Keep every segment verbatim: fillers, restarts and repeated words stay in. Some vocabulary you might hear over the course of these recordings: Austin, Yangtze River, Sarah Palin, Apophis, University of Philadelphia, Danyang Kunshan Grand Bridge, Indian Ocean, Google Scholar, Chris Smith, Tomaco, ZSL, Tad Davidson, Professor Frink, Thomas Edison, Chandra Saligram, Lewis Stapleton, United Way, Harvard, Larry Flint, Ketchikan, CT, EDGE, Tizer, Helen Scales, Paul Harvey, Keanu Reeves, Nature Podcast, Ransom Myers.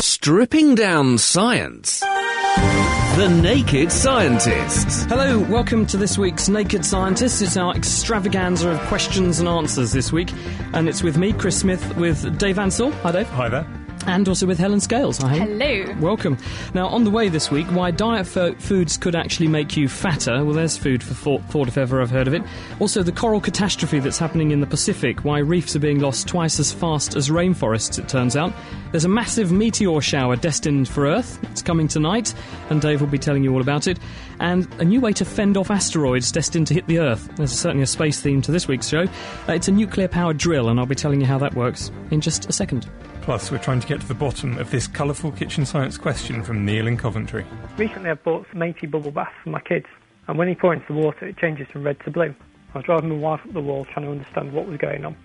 Stripping down science. The Naked Scientists. Hello, welcome to this week's Naked Scientists. It's our extravaganza of questions and answers this week. And it's with me, Chris Smith, with Dave Ansell. Hi, Dave. Hi there. And also with Helen Scales. Hi. Hello. Welcome. Now, on the way this week, why diet fo- foods could actually make you fatter. Well, there's food for thought, thought if ever I've heard of it. Also, the coral catastrophe that's happening in the Pacific, why reefs are being lost twice as fast as rainforests, it turns out. There's a massive meteor shower destined for Earth. It's coming tonight, and Dave will be telling you all about it. And a new way to fend off asteroids destined to hit the Earth. There's certainly a space theme to this week's show. Uh, it's a nuclear-powered drill, and I'll be telling you how that works in just a second. Plus, we're trying to get to the bottom of this colourful kitchen science question from Neil in Coventry. Recently I bought some matey bubble baths for my kids, and when you pour into the water it changes from red to blue. I was driving my wife up the wall trying to understand what was going on.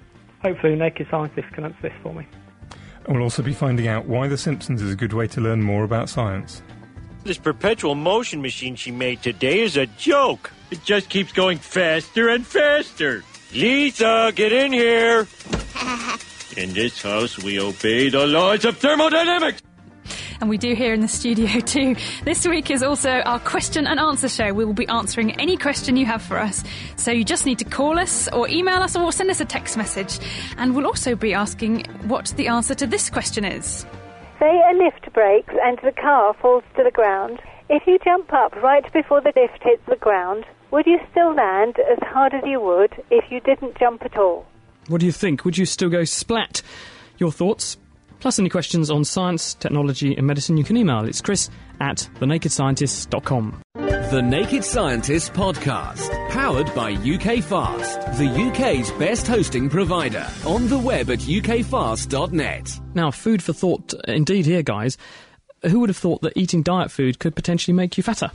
Hopefully a naked scientist can answer this for me. And we'll also be finding out why The Simpsons is a good way to learn more about science. This perpetual motion machine she made today is a joke. It just keeps going faster and faster. Lisa, get in here! In this house, we obey the laws of thermodynamics. And we do here in the studio too. This week is also our question and answer show. We will be answering any question you have for us. So you just need to call us or email us or send us a text message. And we'll also be asking what the answer to this question is. Say a lift breaks and the car falls to the ground. If you jump up right before the lift hits the ground, would you still land as hard as you would if you didn't jump at all? What do you think? Would you still go splat? Your thoughts? Plus any questions on science, technology and medicine, you can email. It's chris at thenakedscientists dot com. The Naked Scientists Podcast. Powered by U K Fast, the U K's best hosting provider. On the web at u k fast dot net. Now, food for thought indeed here, guys. Who would have thought that eating diet food could potentially make you fatter?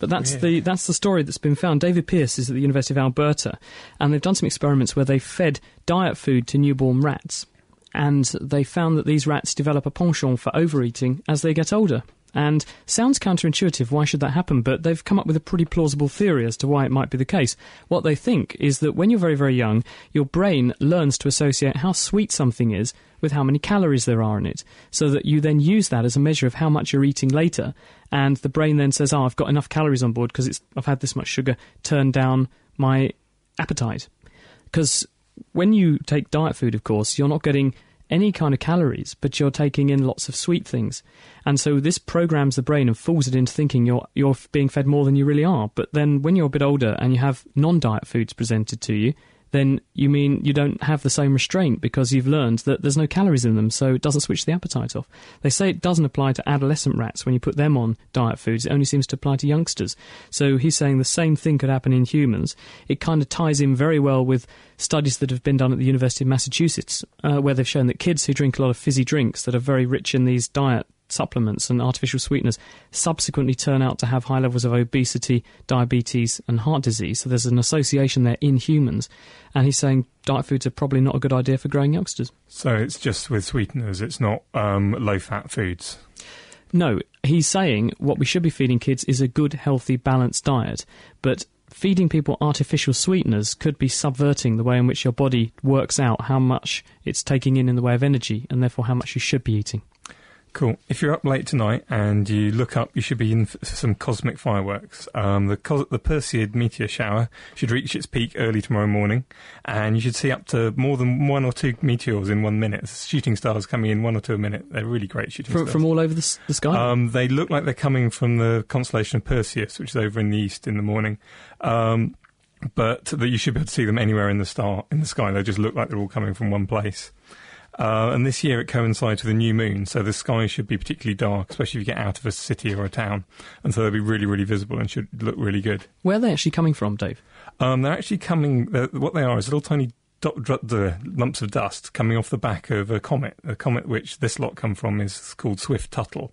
But that's yeah. the that's the story that's been found. David Pierce is at the University of Alberta, and they've done some experiments where they fed diet food to newborn rats, and they found that these rats develop a penchant for overeating as they get older. And sounds counterintuitive, why should that happen? But they've come up with a pretty plausible theory as to why it might be the case. What they think is that when you're very, very young, your brain learns to associate how sweet something is with how many calories there are in it, so that you then use that as a measure of how much you're eating later. And the brain then says, oh, I've got enough calories on board because it's I've had this much sugar, turn down my appetite. Because when you take diet food, of course, you're not getting any kind of calories, but you're taking in lots of sweet things. And so this programs the brain and fools it into thinking you're you're being fed more than you really are. But then when you're a bit older and you have non-diet foods presented to you, then you mean you don't have the same restraint because you've learned that there's no calories in them, so it doesn't switch the appetite off. They say it doesn't apply to adolescent rats when you put them on diet foods. It only seems to apply to youngsters. So he's saying the same thing could happen in humans. It kind of ties in very well with studies that have been done at the University of Massachusetts, uh, where they've shown that kids who drink a lot of fizzy drinks that are very rich in these diet supplements and artificial sweeteners subsequently turn out to have high levels of obesity, diabetes and heart disease. So there's an association there in humans. And he's saying diet foods are probably not a good idea for growing youngsters. So it's just with sweeteners, it's not um, low-fat foods? No, he's saying what we should be feeding kids is a good, healthy, balanced diet. But feeding people artificial sweeteners could be subverting the way in which your body works out how much it's taking in in the way of energy and therefore how much you should be eating. Cool. If you're up late tonight and you look up, you should be in f- some cosmic fireworks. Um, the cos- the Perseid meteor shower should reach its peak early tomorrow morning, and you should see up to more than one or two meteors in one minute. Shooting stars coming in one or two a minute. They're really great shooting from, stars. From all over the, s- the sky? Um, they look like they're coming from the constellation of Perseus, which is over in the east in the morning. Um, but that you should be able to see them anywhere in the star in the sky. They just look like they're all coming from one place. Uh, and this year it coincides with a new moon, so the sky should be particularly dark, especially if you get out of a city or a town. And so they'll be really, really visible and should look really good. Where are they actually coming from, Dave? Um, they're actually coming... What they are is little tiny the lumps of dust coming off the back of a comet. A comet which this lot come from is called Swift-Tuttle.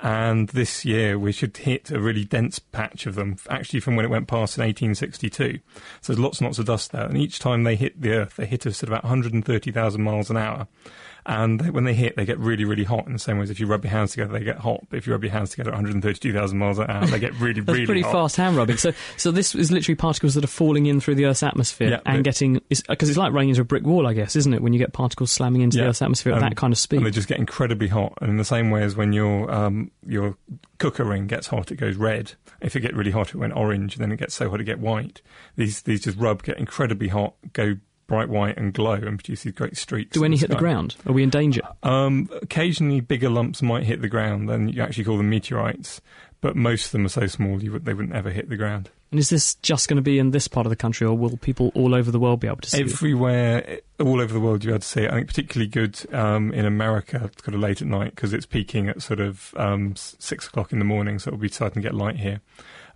And this year we should hit a really dense patch of them, actually from when it went past in eighteen sixty-two. So there's lots and lots of dust there. And each time they hit the Earth, they hit us at about one hundred thirty thousand miles an hour. And they, when they hit, they get really, really hot in the same way as if you rub your hands together, they get hot. But if you rub your hands together at one hundred thirty-two thousand miles an hour, they get really, really hot. That's pretty fast hand rubbing. So so this is literally particles that are falling in through the Earth's atmosphere yeah, and getting... Because it's, it's like running into a brick wall, I guess, isn't it? When you get particles slamming into yeah, the Earth's atmosphere at um, that kind of speed. And they just get incredibly hot. And in the same way as when your um, your cooker ring gets hot, it goes red. If it gets really hot, it went orange. And then it gets so hot, it gets white. These, these just rub, get incredibly hot, go bright white and glow and produce these great streaks. Do any hit the ground? Are we in danger? Um, occasionally bigger lumps might hit the ground, and you actually call them meteorites, but most of them are so small you would, they wouldn't ever hit the ground. And is this just going to be in this part of the country, or will people all over the world be able to see it? Everywhere, all over the world, you'll be able to see it. I think particularly good um, in America, kind of late at night, because it's peaking at sort of um, six o'clock in the morning, so it'll be starting to get light here.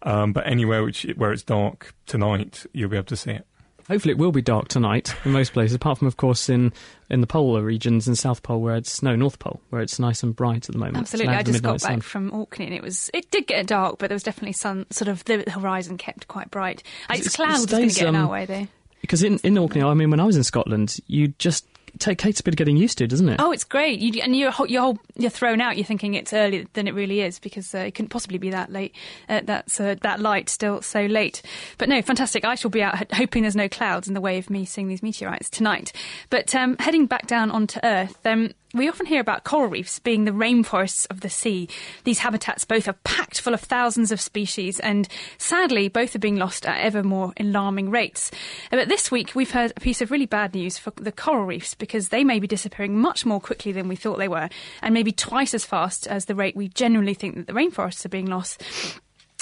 Um, but anywhere which, where it's dark tonight, you'll be able to see it. Hopefully it will be dark tonight in most places, apart from, of course, in, in the polar regions, in South Pole, where it's... No, North Pole, where it's nice and bright at the moment. Absolutely. I just got sun. back from Orkney and it was... It did get dark, but there was definitely sun... Sort of the horizon kept quite bright. It's, it's clouds going to get in um, our way, though. Because in, in Orkney, I mean, when I was in Scotland, you just... Take takes a bit of getting used to, doesn't it? Oh, it's great. You, and you're, you're, you're thrown out. You're thinking it's earlier than it really is, because uh, it couldn't possibly be that late. Uh, that's uh, that light still so late. But no, fantastic. I shall be out h- hoping there's no clouds in the way of me seeing these meteorites tonight. But um, heading back down onto Earth... Um, We often hear about coral reefs being the rainforests of the sea. These habitats both are packed full of thousands of species, and sadly both are being lost at ever more alarming rates. But this week we've heard a piece of really bad news for the coral reefs, because they may be disappearing much more quickly than we thought they were, and maybe twice as fast as the rate we generally think that the rainforests are being lost.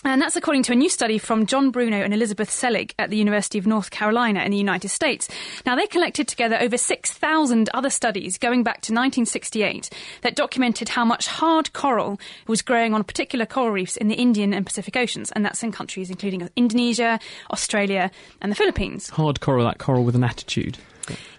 And that's according to a new study from John Bruno and Elizabeth Selig at the University of North Carolina in the United States. Now, they collected together over six thousand other studies going back to nineteen sixty-eight that documented how much hard coral was growing on particular coral reefs in the Indian and Pacific Oceans. And that's in countries including Indonesia, Australia and the Philippines. Hard coral, that coral with an attitude.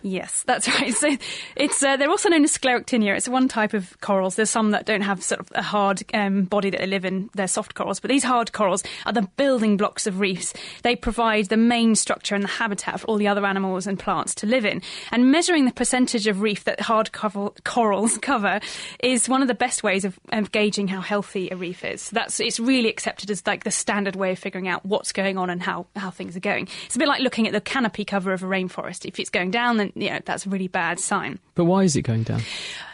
Yes, that's right. So it's uh, they're also known as sclerotinia. It's one type of corals. There's some that don't have sort of a hard um, body that they live in. They're soft corals. But these hard corals are the building blocks of reefs. They provide the main structure and the habitat for all the other animals and plants to live in. And measuring the percentage of reef that hard cor- corals cover is one of the best ways of, of gauging how healthy a reef is. So that's it's really accepted as like the standard way of figuring out what's going on and how, how things are going. It's a bit like looking at the canopy cover of a rainforest. If it's going down, then you know, that's a really bad sign. But why is it going down?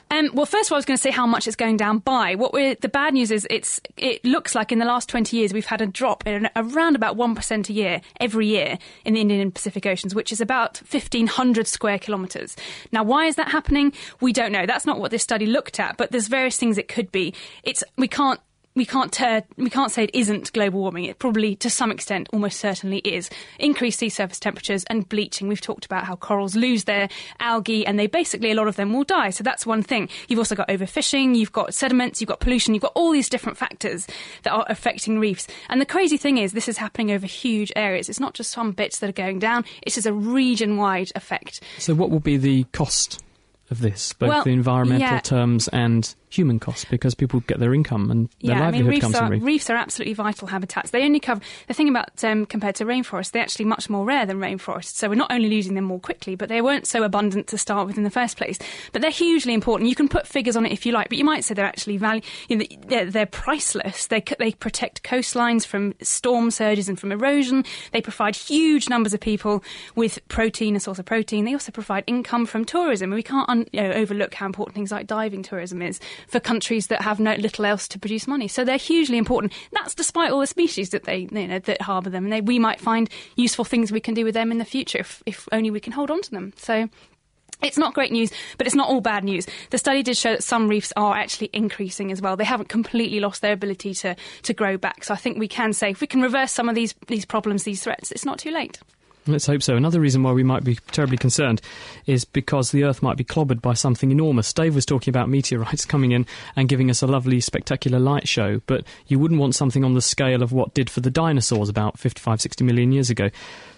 Um, well, first of all, I was going to say how much it's going down by. What we're, the bad news is it's it looks like in the last twenty years we've had a drop in around about one percent a year, every year, in the Indian and Pacific Oceans, which is about fifteen hundred square kilometres. Now, why is that happening? We don't know. That's not what this study looked at, but there's various things it could be. It's we can't We can't uh, we can't say it isn't global warming. It probably, to some extent, almost certainly is. Increased sea surface temperatures and bleaching. We've talked about how corals lose their algae and they basically, a lot of them will die. So that's one thing. You've also got overfishing, you've got sediments, you've got pollution, you've got all these different factors that are affecting reefs. And the crazy thing is this is happening over huge areas. It's not just some bits that are going down. It's just a region-wide effect. So what will be the cost of this, both well, the environmental yeah. terms and human costs, because people get their income and their yeah, livelihood I mean, comes are, from reefs. Reefs are absolutely vital habitats. They only cover... The thing about, um, compared to rainforests, they're actually much more rare than rainforests, so we're not only losing them more quickly, but they weren't so abundant to start with in the first place. But they're hugely important. You can put figures on it if you like, but you might say they're actually... Value, you know, they're, they're priceless. They, they protect coastlines from storm surges and from erosion. They provide huge numbers of people with protein, a source of protein. They also provide income from tourism. We can't un, you know, overlook how important things like diving tourism is for countries that have no little else to produce money. So they're hugely important. That's despite all the species that they you know, that harbour them. And they, we might find useful things we can do with them in the future if, if only we can hold on to them. So it's not great news, but it's not all bad news. The study did show that some reefs are actually increasing as well. They haven't completely lost their ability to, to grow back. So I think we can say if we can reverse some of these, these problems, these threats, it's not too late. Let's hope so. Another reason why we might be terribly concerned is because the Earth might be clobbered by something enormous. Dave was talking about meteorites coming in and giving us a lovely, spectacular light show, but you wouldn't want something on the scale of what did for the dinosaurs about fifty-five, sixty million years ago.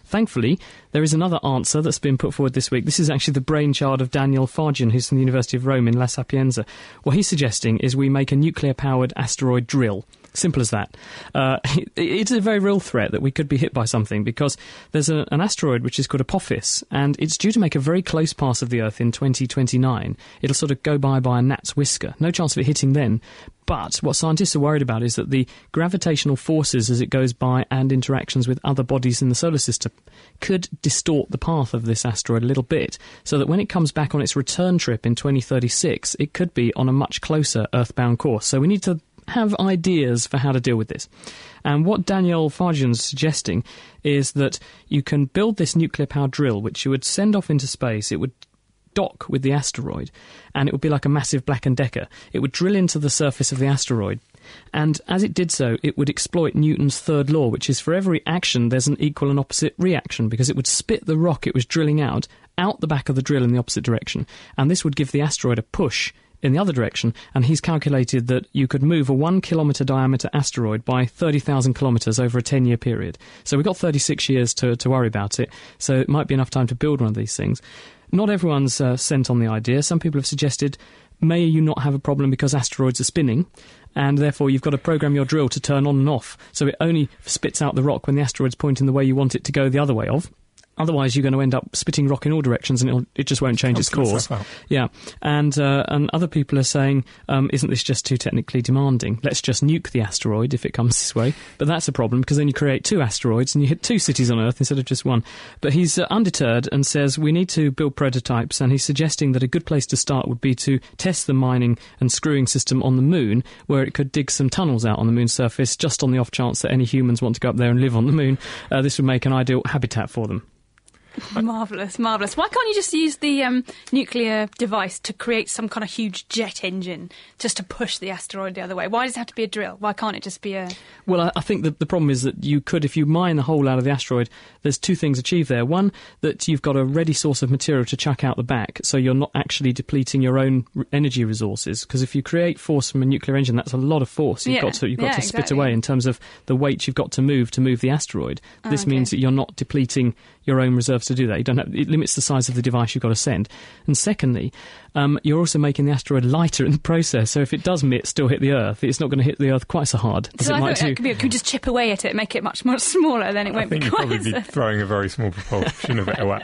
Thankfully, there is another answer that's been put forward this week. This is actually the brainchild of Daniel Fargin, who's from the University of Rome in La Sapienza. What he's suggesting is we make a nuclear-powered asteroid drill. Simple as that. Uh, it, it's a very real threat that we could be hit by something, because there's a, an asteroid which is called Apophis, and it's due to make a very close pass of the Earth in twenty twenty-nine. It'll sort of go by by a gnat's whisker. No chance of it hitting then. But what scientists are worried about is that the gravitational forces as it goes by and interactions with other bodies in the solar system could distort the path of this asteroid a little bit, so that when it comes back on its return trip in twenty thirty-six, it could be on a much closer Earthbound course. So we need to have ideas for how to deal with this. And what Daniel Fargin's suggesting is that you can build this nuclear-powered drill, which you would send off into space. It would dock with the asteroid, and it would be like a massive Black and Decker. It would drill into the surface of the asteroid, and as it did so, it would exploit Newton's third law, which is for every action there's an equal and opposite reaction, because it would spit the rock it was drilling out, out the back of the drill in the opposite direction, and this would give the asteroid a push in the other direction, and he's calculated that you could move a one kilometre diameter asteroid by thirty thousand kilometres over a ten-year period. So we've got thirty-six years to, to worry about it, so it might be enough time to build one of these things. Not everyone's uh, sent on the idea. Some people have suggested, may you not have a problem because asteroids are spinning, and therefore you've got to program your drill to turn on and off, so it only spits out the rock when the asteroid's pointing the way you want it to go the other way of. Otherwise, you're going to end up spitting rock in all directions, and it'll, it just won't change its course. Yeah, and uh, and other people are saying, um, isn't this just too technically demanding? Let's just nuke the asteroid if it comes this way. But that's a problem, because then you create two asteroids and you hit two cities on Earth instead of just one. But he's uh, undeterred and says we need to build prototypes, and he's suggesting that a good place to start would be to test the mining and screwing system on the Moon, where it could dig some tunnels out on the Moon's surface, just on the off chance that any humans want to go up there and live on the Moon. Uh, this would make an ideal habitat for them. Marvellous, marvellous. Why can't you just use the um, nuclear device to create some kind of huge jet engine just to push the asteroid the other way? Why does it have to be a drill? Why can't it just be a... Well, I, I think that the problem is that you could, if you mine the hole out of the asteroid, there's two things achieved there. One, that you've got a ready source of material to chuck out the back, so you're not actually depleting your own r- energy resources. Because if you create force from a nuclear engine, that's a lot of force you've yeah. got to, you've got yeah, to exactly. spit away in terms of the weight you've got to move to move the asteroid. Oh, this okay. means that you're not depleting your own reserves to do that. You don't have, it limits the size of the device you've got to send. And secondly, um, you're also making the asteroid lighter in the process, so if it does mit, still hit the Earth, it's not going to hit the Earth quite so hard as so it I might do. Could, be, could we just chip away at it, make it much more smaller, then it won't be quite I think you'd probably be throwing a very small proportion of it away.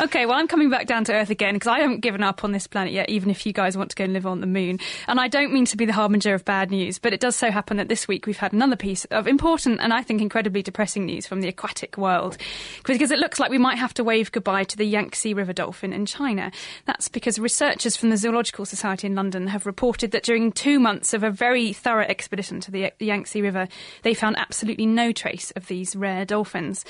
OK, well, I'm coming back down to Earth again, because I haven't given up on this planet yet, even if you guys want to go and live on the Moon. And I don't mean to be the harbinger of bad news, but it does so happen that this week we've had another piece of important and I think incredibly depressing news from the aquatic world, because it looks like we might have to wave goodbye to the Yangtze River dolphin in China. That's because researchers from the Zoological Society in London have reported that during two months of a very thorough expedition to the Yangtze River, they found absolutely no trace of these rare dolphins.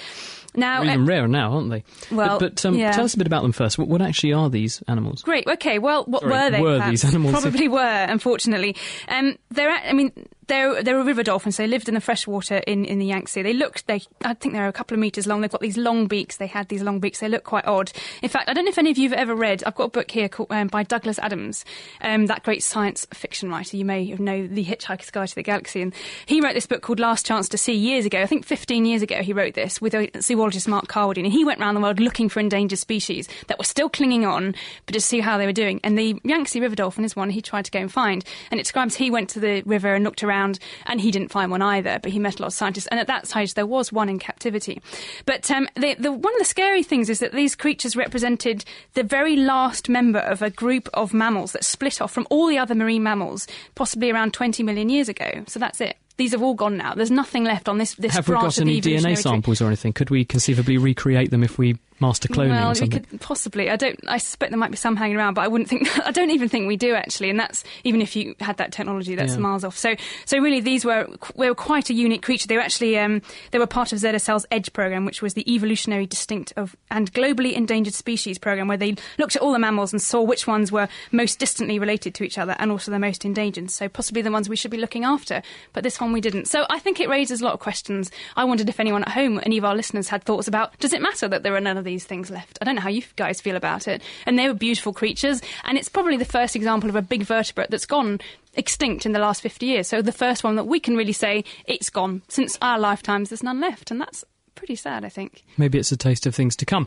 Now, they're even uh, rarer now, aren't they? Well, but, but um, yeah. tell us a bit about them first. What, what actually are these animals? Great. Okay. Well, what Sorry, were they? Were perhaps? These animals? Probably if... were. Unfortunately, um, they're. I mean. They're, they're a river dolphin, so they lived in the fresh water in, in the Yangtze. They looked, they, I think they're a couple of metres long. They've got these long beaks. They had these long beaks. They look quite odd. In fact, I don't know if any of you have ever read, I've got a book here called, um, by Douglas Adams, um, that great science fiction writer. You may know The Hitchhiker's Guide to the Galaxy. And he wrote this book called Last Chance to See years ago. I think fifteen years ago he wrote this with zoologist Mark Carwardine. And he went around the world looking for endangered species that were still clinging on, but to see how they were doing. And the Yangtze River dolphin is one he tried to go and find. And it describes he went to the river and looked around Around, and he didn't find one either, but he met a lot of scientists, and at that stage there was one in captivity. But um, the, the, one of the scary things is that these creatures represented the very last member of a group of mammals that split off from all the other marine mammals, possibly around twenty million years ago. So that's it. These have all gone now. There's nothing left on this, this branch of the evolutionary tree. Have we got any D N A samples or anything? Could we conceivably recreate them if we master cloning well, or something? Well, we could possibly. I don't. I suspect there might be some hanging around, but I wouldn't think. I don't even think we do actually. And that's even if you had that technology, that's yeah. miles off. So, so really, these were we were quite a unique creature. They were actually um, they were part of Z S L's EDGE program, which was the evolutionary distinct of and globally endangered species program, where they looked at all the mammals and saw which ones were most distantly related to each other and also the most endangered. So possibly the ones we should be looking after, but this one we didn't. So I think it raises a lot of questions. I wondered if anyone at home, any of our listeners, had thoughts about, does it matter that there are none of these things left? I don't know how you guys feel about it. And they were beautiful creatures, and it's probably the first example of a big vertebrate that's gone extinct in the last fifty years. So the first one that we can really say, it's gone. Since our lifetimes, there's none left, and that's pretty sad, I think. Maybe it's a taste of things to come.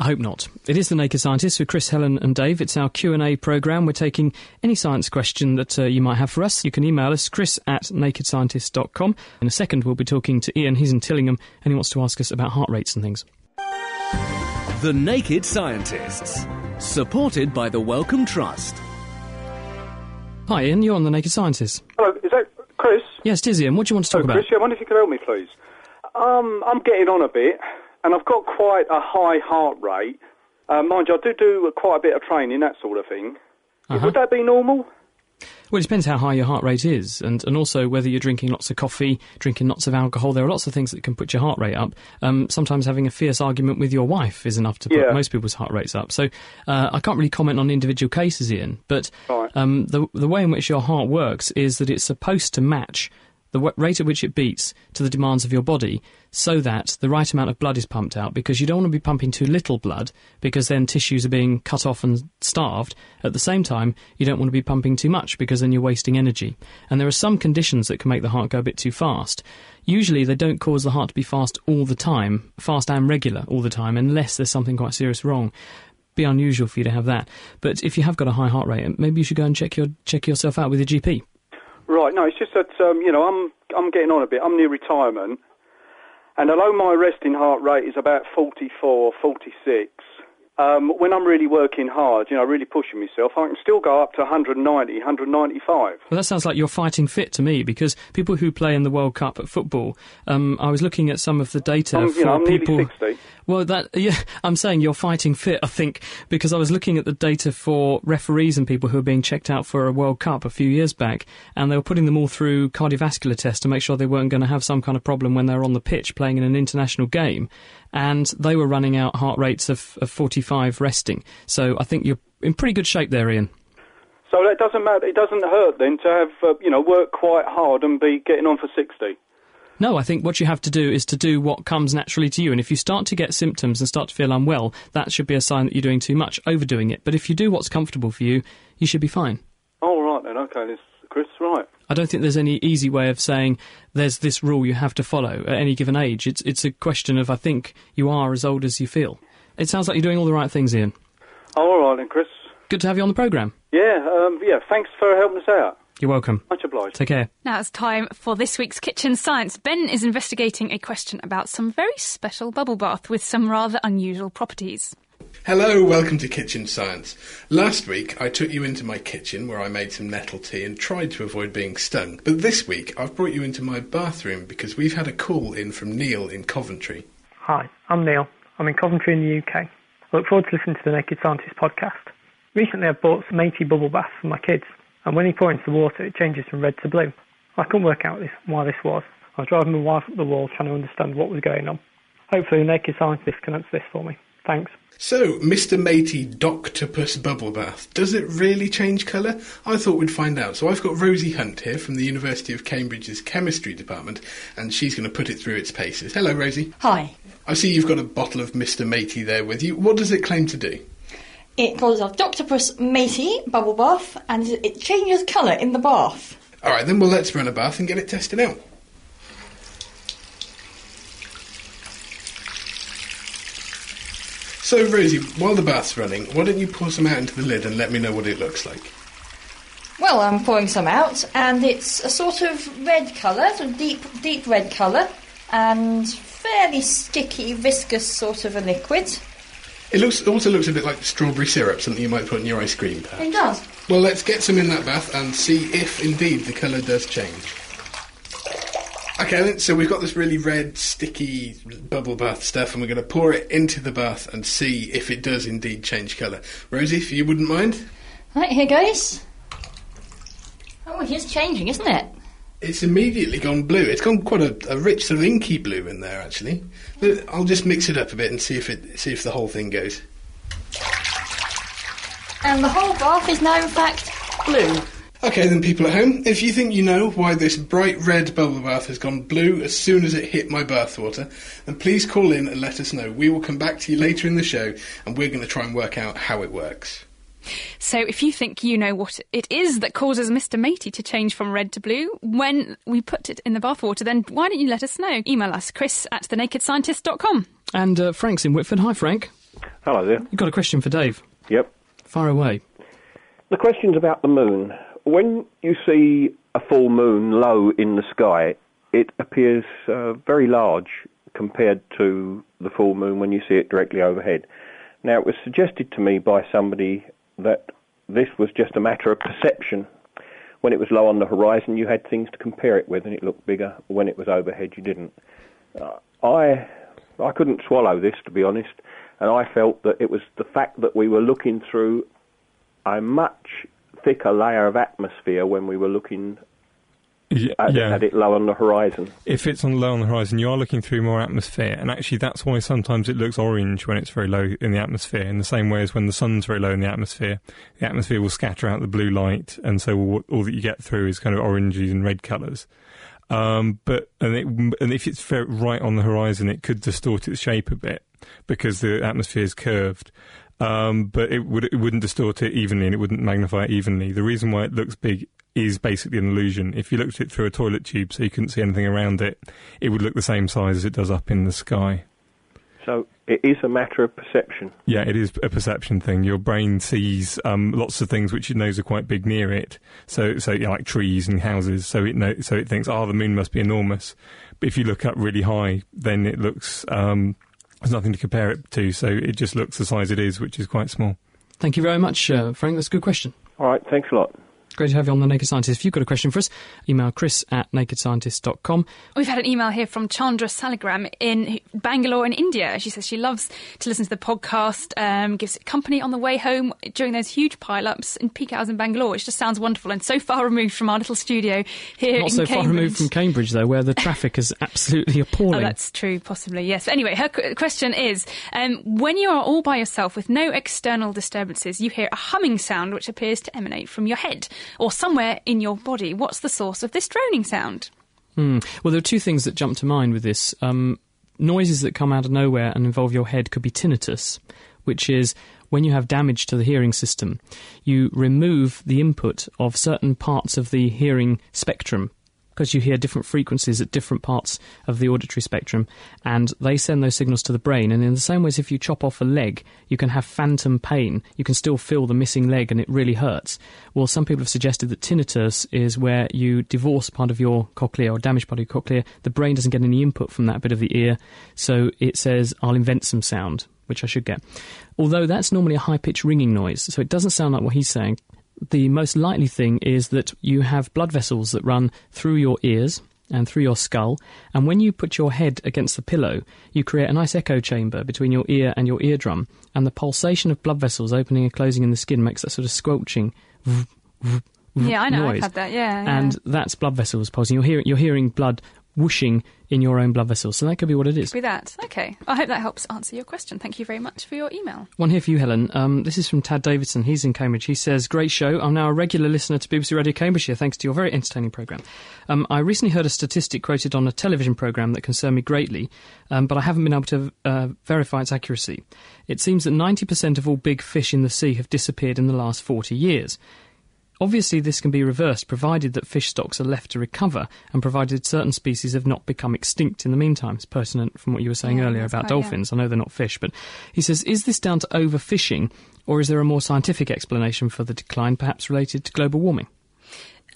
I hope not. It is The Naked Scientists with Chris, Helen and Dave. It's our Q and A programme. We're taking any science question that uh, you might have for us. You can email us, chris at naked scientists dot com. In a second, we'll be talking to Ian. He's in Tillingham and he wants to ask us about heart rates and things. The Naked Scientists, supported by the Wellcome Trust. Hi, Ian. You're on The Naked Scientists. Hello. Is that Chris? Yes, it is, Ian. What do you want to talk oh, Chris, about? Chris, yeah, I wonder if you could help me, please. Um, I'm getting on a bit, and I've got quite a high heart rate. Uh, mind you, I do do quite a bit of training, that sort of thing. Uh-huh. Would that be normal? Well, it depends how high your heart rate is, and, and also whether you're drinking lots of coffee, drinking lots of alcohol. There are lots of things that can put your heart rate up. Um, sometimes having a fierce argument with your wife is enough to put yeah. most people's heart rates up. So uh, I can't really comment on individual cases, Ian, but right. um, the, the way in which your heart works is that it's supposed to match the rate at which it beats to the demands of your body, so that the right amount of blood is pumped out, because you don't want to be pumping too little blood, because then tissues are being cut off and starved. At the same time, you don't want to be pumping too much, because then you're wasting energy. And there are some conditions that can make the heart go a bit too fast. Usually they don't cause the heart to be fast all the time, fast and regular all the time, unless there's something quite serious wrong. Be unusual for you to have that. But if you have got a high heart rate, maybe you should go and check your check yourself out with your G P. Right, no, it's just that, um, you know, I'm I'm getting on a bit. I'm near retirement, and although my resting heart rate is about forty-four, forty-six, um, when I'm really working hard, you know, really pushing myself, I can still go up to one ninety, one ninety-five. Well, that sounds like you're fighting fit to me, because people who play in the World Cup at football, um, I was looking at some of the data I'm, for you know, I'm people... nearly sixty. Well, that, yeah, I'm saying you're fighting fit, I think, because I was looking at the data for referees and people who were being checked out for a World Cup a few years back, and they were putting them all through cardiovascular tests to make sure they weren't going to have some kind of problem when they were on the pitch playing in an international game, and they were running out heart rates of, of forty-five resting. So I think you're in pretty good shape there, Ian. So that doesn't matter. It doesn't hurt then to have, uh, you know, work quite hard and be getting on for sixty. No, I think what you have to do is to do what comes naturally to you. And if you start to get symptoms and start to feel unwell, that should be a sign that you're doing too much, overdoing it. But if you do what's comfortable for you, you should be fine. Oh, right then. OK, this, Chris, right. I don't think there's any easy way of saying there's this rule you have to follow at any given age. It's, it's a question of, I think, you are as old as you feel. It sounds like you're doing all the right things, Ian. Oh, all right then, Chris. Good to have you on the programme. Yeah, um, yeah, thanks for helping us out. You're welcome. Much obliged. Take care. Now it's time for this week's Kitchen Science. Ben is investigating a question about some very special bubble bath with some rather unusual properties. Hello, welcome to Kitchen Science. Last week I took you into my kitchen where I made some nettle tea and tried to avoid being stung. But this week I've brought you into my bathroom because we've had a call in from Neil in Coventry. Hi, I'm Neil. I'm in Coventry in the U K. I look forward to listening to the Naked Scientist podcast. Recently I bought some matey bubble baths for my kids. And when you pour into the water, it changes from red to blue. I couldn't work out this, why this was. I was driving my wife up the wall trying to understand what was going on. Hopefully the Naked Scientist can answer this for me. Thanks. So, Mister Matey Doctopus Bubble Bath, does it really change colour? I thought we'd find out. So I've got Rosie Hunt here from the University of Cambridge's Chemistry Department, and she's going to put it through its paces. Hello, Rosie. Hi. I see you've got a bottle of Mister Matey there with you. What does it claim to do? It calls off Doctopus Matey Bubble Bath, and it changes colour in the bath. All right, then, well, let's run a bath and get it tested out. So, Rosie, while the bath's running, why don't you pour some out into the lid and let me know what it looks like? Well, I'm pouring some out, and it's a sort of red colour, sort of deep, deep red colour, and fairly sticky, viscous sort of a liquid. It looks also looks a bit like strawberry syrup, something you might put in your ice cream, perhaps. It does. Well, let's get some in that bath and see if, indeed, the colour does change. Okay, so we've got this really red, sticky bubble bath stuff, and we're going to pour it into the bath and see if it does indeed change colour. Rosie, if you wouldn't mind. Right, here goes. Oh, it is changing, isn't it? It's immediately gone blue. It's gone quite a, a rich sort of inky blue in there, actually. But I'll just mix it up a bit and see if it see if the whole thing goes. And the whole bath is now, in fact, blue. Okay then, people at home, if you think you know why this bright red bubble bath has gone blue as soon as it hit my bathwater, then please call in and let us know. We will come back to you later in the show, and we're going to try and work out how it works. So if you think you know what it is that causes Mister Matey to change from red to blue when we put it in the bathwater, then why don't you let us know? Email us, chris at thenakedscientist.com. And uh, Frank's in Whitford. Hi, Frank. Hello there. You've got a question for Dave. Yep. Fire away. The question's about the moon. When you see a full moon low in the sky, it appears uh, very large compared to the full moon when you see it directly overhead. Now, it was suggested to me by somebody that this was just a matter of perception. When it was low on the horizon, you had things to compare it with, and it looked bigger. When it was overhead, you didn't. Uh, I, I couldn't swallow this, to be honest, and I felt that it was the fact that we were looking through a much thicker layer of atmosphere when we were looking yeah, at, yeah. at it low on the horizon. If it's on low on the horizon, you are looking through more atmosphere, and actually that's why sometimes it looks orange when it's very low in the atmosphere, in the same way as when the sun's very low in the atmosphere. The atmosphere will scatter out the blue light, and so all, all that you get through is kind of oranges and red colours. Um, but and, it, and if it's right on the horizon, it could distort its shape a bit because the atmosphere is curved. Um, but it, would, it wouldn't distort it evenly, and it wouldn't magnify it evenly. The reason why it looks big is basically an illusion. If you looked at it through a toilet tube so you couldn't see anything around it, it would look the same size as it does up in the sky. So it is a matter of perception. Yeah, it is a perception thing. Your brain sees um, lots of things which it knows are quite big near it. So, so yeah, like trees and houses. So it know, so it thinks, oh, the moon must be enormous. But if you look up really high, then it looks... Um, There's nothing to compare it to, so it just looks the size it is, which is quite small. Thank you very much, uh, Frank. That's a good question. All right, thanks a lot. Great to have you on The Naked Scientist. If you've got a question for us, email chris at nakedscientist.com. We've had an email here from Chandra Saligram in Bangalore in India. She says she loves to listen to the podcast, um, gives it company on the way home during those huge pile-ups in peak hours in Bangalore. It just sounds wonderful and so far removed from our little studio here Not in so Cambridge. Not so far removed from Cambridge, though, where the traffic is absolutely appalling. Oh, that's true, possibly, yes. But anyway, her qu- question is, um, when you are all by yourself with no external disturbances, you hear a humming sound which appears to emanate from your head or somewhere in your body. What's the source of this droning sound? Mm. Well, there are two things that jump to mind with this. Um, noises that come out of nowhere and involve your head could be tinnitus, which is when you have damage to the hearing system. You remove the input of certain parts of the hearing spectrum because you hear different frequencies at different parts of the auditory spectrum, and they send those signals to the brain. And in the same way as if you chop off a leg, you can have phantom pain. You can still feel the missing leg, and it really hurts. Well, some people have suggested that tinnitus is where you divorce part of your cochlea or damage part of your cochlea. The brain doesn't get any input from that bit of the ear, so it says, I'll invent some sound, which I should get. Although that's normally a high-pitched ringing noise, so it doesn't sound like what he's saying. The most likely thing is that you have blood vessels that run through your ears and through your skull, and when you put your head against the pillow, you create a nice echo chamber between your ear and your eardrum, and the pulsation of blood vessels opening and closing in the skin makes that sort of squelching vroom, vroom, vroom yeah, I know, noise. I've had that, yeah, yeah. And that's blood vessels pulsing. You're hearing, you're hearing blood whooshing in your own blood vessels, so that could be what it is. Could be that. Okay. I hope that helps answer your question. Thank you very much for your email. One here for you, Helen. Um, this is from Tad Davidson. He's in Cambridge. He says, great show. I'm now a regular listener to B B C Radio Cambridge here, thanks to your very entertaining programme. Um, I recently heard a statistic quoted on a television programme that concerned me greatly, um, but I haven't been able to uh, verify its accuracy. It seems that ninety percent of all big fish in the sea have disappeared in the last forty years. Obviously, this can be reversed, provided that fish stocks are left to recover and provided certain species have not become extinct in the meantime. It's pertinent from what you were saying yeah, earlier about dolphins. Yeah. I know they're not fish, but he says, is this down to overfishing, or is there a more scientific explanation for the decline, perhaps related to global warming?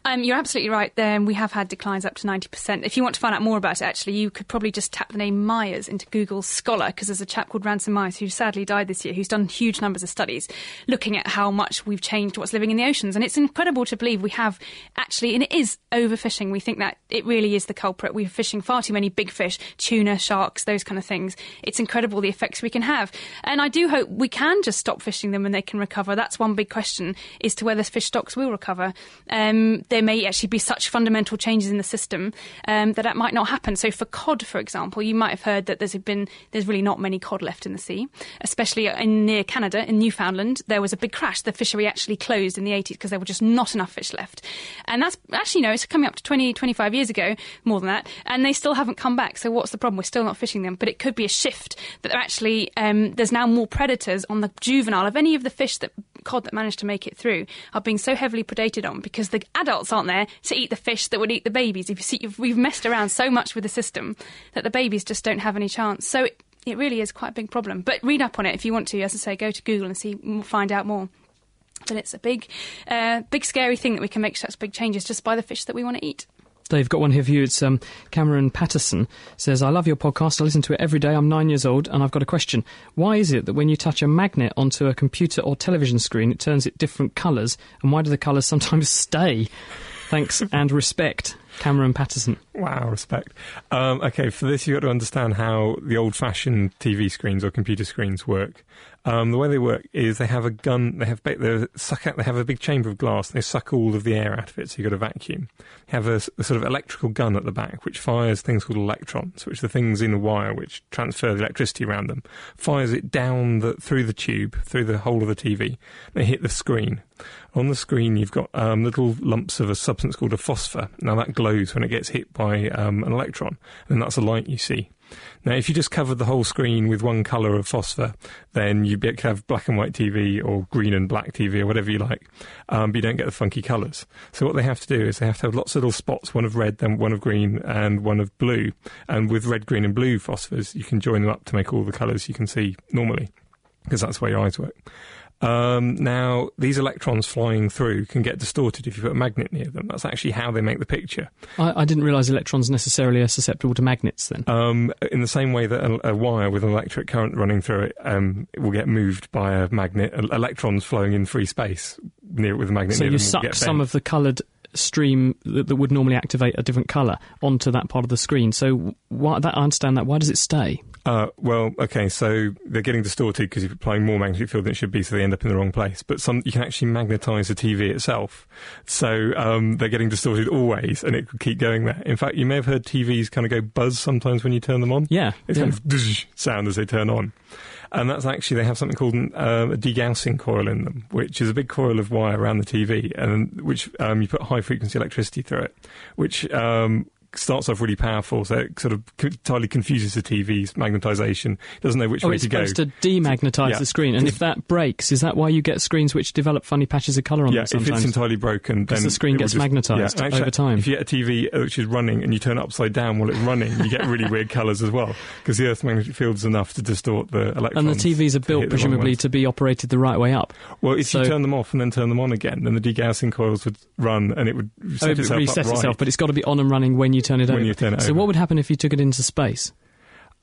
Um, you're absolutely right there, and we have had declines up to ninety percent. If you want to find out more about it, actually, you could probably just tap the name Myers into Google Scholar, because there's a chap called Ransom Myers who sadly died this year, who's done huge numbers of studies looking at how much we've changed what's living in the oceans. And it's incredible to believe we have actually, and it is overfishing. We think that it really is the culprit. We're fishing far too many big fish, tuna, sharks, those kind of things. It's incredible the effects we can have. And I do hope we can just stop fishing them and they can recover. That's one big question, is to whether fish stocks will recover. Um, there may actually be such fundamental changes in the system um, that that might not happen. So for cod, for example, you might have heard that there's been there's really not many cod left in the sea, especially in near Canada, in Newfoundland. There was a big crash. The fishery actually closed in the eighties because there were just not enough fish left. And that's actually, no, it's coming up to twenty, twenty-five years ago, more than that, and they still haven't come back. So what's the problem? We're still not fishing them. But it could be a shift that they're actually um, there's now more predators on the juvenile of any of the fish that cod that managed to make it through are being so heavily predated on because the adults aren't there to eat the fish that would eat the babies. If you see, if we've messed around so much with the system that the babies just don't have any chance. So it, it really is quite a big problem. But read up on it if you want to. As I say, go to Google and see, find out more. But it's a big, uh, big scary thing that we can make such big changes just by the fish that we want to eat. Dave, got one here for you. It's um, Cameron Patterson says, I love your podcast. I listen to it every day. I'm nine years old and I've got a question. Why is it that when you touch a magnet onto a computer or television screen, it turns it different colours? And why do the colours sometimes stay? Thanks and respect, Cameron Patterson. Wow, respect. Um, okay, for this you've got to understand how the old-fashioned T V screens or computer screens work. Um, the way they work is they have a gun, they have they suck out, they have a big chamber of glass, and they suck all of the air out of it, so you've got a vacuum. They have a, a sort of electrical gun at the back, which fires things called electrons, which are the things in a wire which transfer the electricity around them, fires it down the, through the tube, through the whole of the T V, they hit the screen. On the screen you've got um, little lumps of a substance called a phosphor. Now that glows when it gets hit by um, an electron, and that's the light you see. Now, if you just covered the whole screen with one colour of phosphor, then you could have black and white T V or green and black T V or whatever you like, um, but you don't get the funky colours. So what they have to do is they have to have lots of little spots, one of red, then one of green and one of blue. And with red, green and blue phosphors, you can join them up to make all the colours you can see normally, because that's the way your eyes work. Um, now, these electrons flying through can get distorted if you put a magnet near them. That's actually how they make the picture. I, I didn't realise electrons necessarily are susceptible to magnets then. Um, in the same way that a, a wire with an electric current running through it, um, it will get moved by a magnet, electrons flowing in free space near it with a magnet. So near you them suck will get some bent. Of the coloured stream that, that would normally activate a different colour onto that part of the screen. So why, that, I understand that. Why does it stay? Uh, well, okay, so they're getting distorted because you're applying more magnetic field than it should be, so they end up in the wrong place. But some you can actually magnetise the T V itself. So um, they're getting distorted always, and it could keep going there. In fact, you may have heard T Vs kind of go buzz sometimes when you turn them on. Yeah. It's yeah. kind of sound as they turn on. And that's actually, they have something called an, uh, a degaussing coil in them, which is a big coil of wire around the T V, and which um, you put high-frequency electricity through it, which... Um, starts off really powerful, so it sort of entirely confuses the T V's magnetisation. Doesn't know which oh, way to go. It's supposed to demagnetise yeah. the screen, and if that breaks, is that why you get screens which develop funny patches of colour on yeah, them sometimes? Yeah, if it's entirely broken, then the screen gets magnetised yeah, over time. If you get a T V which is running and you turn it upside down while it's running, you get really weird colours as well, because the Earth's magnetic field's enough to distort the electrons. And the T Vs are built presumably to be operated the right way up. Well, if so, you turn them off and then turn them on again, then the degaussing coils would run and it would set oh, it itself reset up right. itself, but it's got to be on and running when you turn it when over. You turn it so over. What would happen if you took it into space?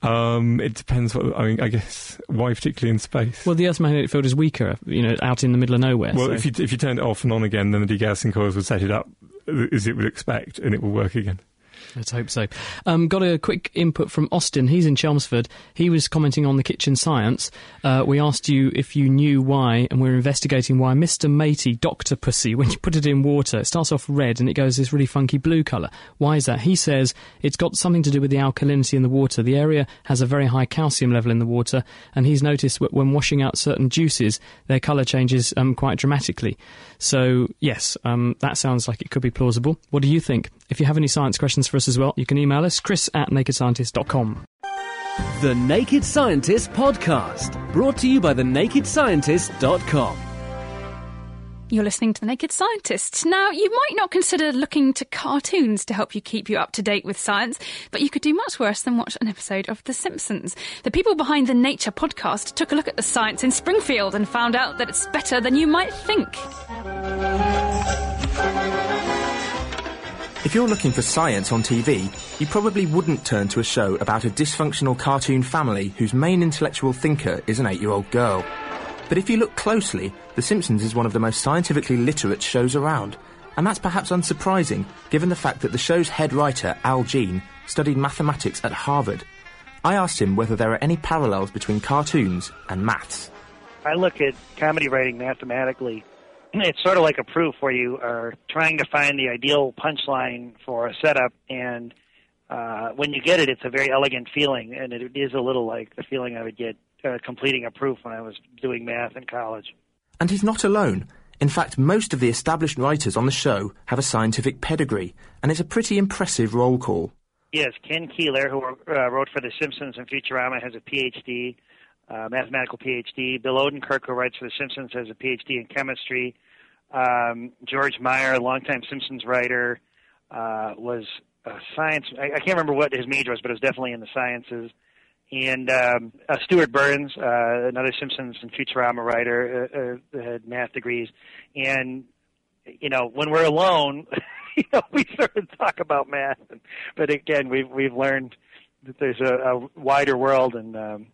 Um, it depends what, I mean, I guess, why particularly in space? Well, the Earth's magnetic field is weaker, you know, out in the middle of nowhere. Well, so. if you if you turned it off and on again, then the degaussing coils would set it up as it would expect, and it will work again. Let's hope so. Um, got a quick input from Austin. He's in Chelmsford. He was commenting on the kitchen science. Uh, we asked you if you knew why, and we're investigating why Mister Matey, Doctor Pussy, when you put it in water, it starts off red and it goes this really funky blue colour. Why is that? He says it's got something to do with the alkalinity in the water. The area has a very high calcium level in the water, and he's noticed that when washing out certain juices, their colour changes um, quite dramatically. So, yes, um, that sounds like it could be plausible. What do you think? If you have any science questions for us as well, you can email us, chris at naked scientist dot com. The Naked Scientist Podcast, brought to you by the naked scientist dot com. You're listening to The Naked Scientist. Now, you might not consider looking to cartoons to help you keep you up to date with science, but you could do much worse than watch an episode of The Simpsons. The people behind the Nature Podcast took a look at the science in Springfield and found out that it's better than you might think. If you're looking for science on T V, you probably wouldn't turn to a show about a dysfunctional cartoon family whose main intellectual thinker is an eight-year-old girl. But if you look closely, The Simpsons is one of the most scientifically literate shows around. And that's perhaps unsurprising, given the fact that the show's head writer, Al Jean, studied mathematics at Harvard. I asked him whether there are any parallels between cartoons and maths. I look at comedy writing mathematically. It's sort of like a proof where you are trying to find the ideal punchline for a setup, and uh, when you get it, it's a very elegant feeling, and it is a little like the feeling I would get uh, completing a proof when I was doing math in college. And he's not alone. In fact, most of the established writers on the show have a scientific pedigree, and it's a pretty impressive roll call. Yes, Ken Keeler, who uh, wrote for The Simpsons and Futurama, has a P H D, uh, mathematical P H D. Bill Odenkirk, who writes for The Simpsons, has a P H D in chemistry. Um, George Meyer, a longtime Simpsons writer, uh, was a science... I, I can't remember what his major was, but it was definitely in the sciences. And um, uh, Stuart Burns, uh, another Simpsons and Futurama writer, uh, uh, had math degrees. And, you know, when we're alone, you know, we sort of talk about math. But again, we've we've learned that there's a, a wider world, and um,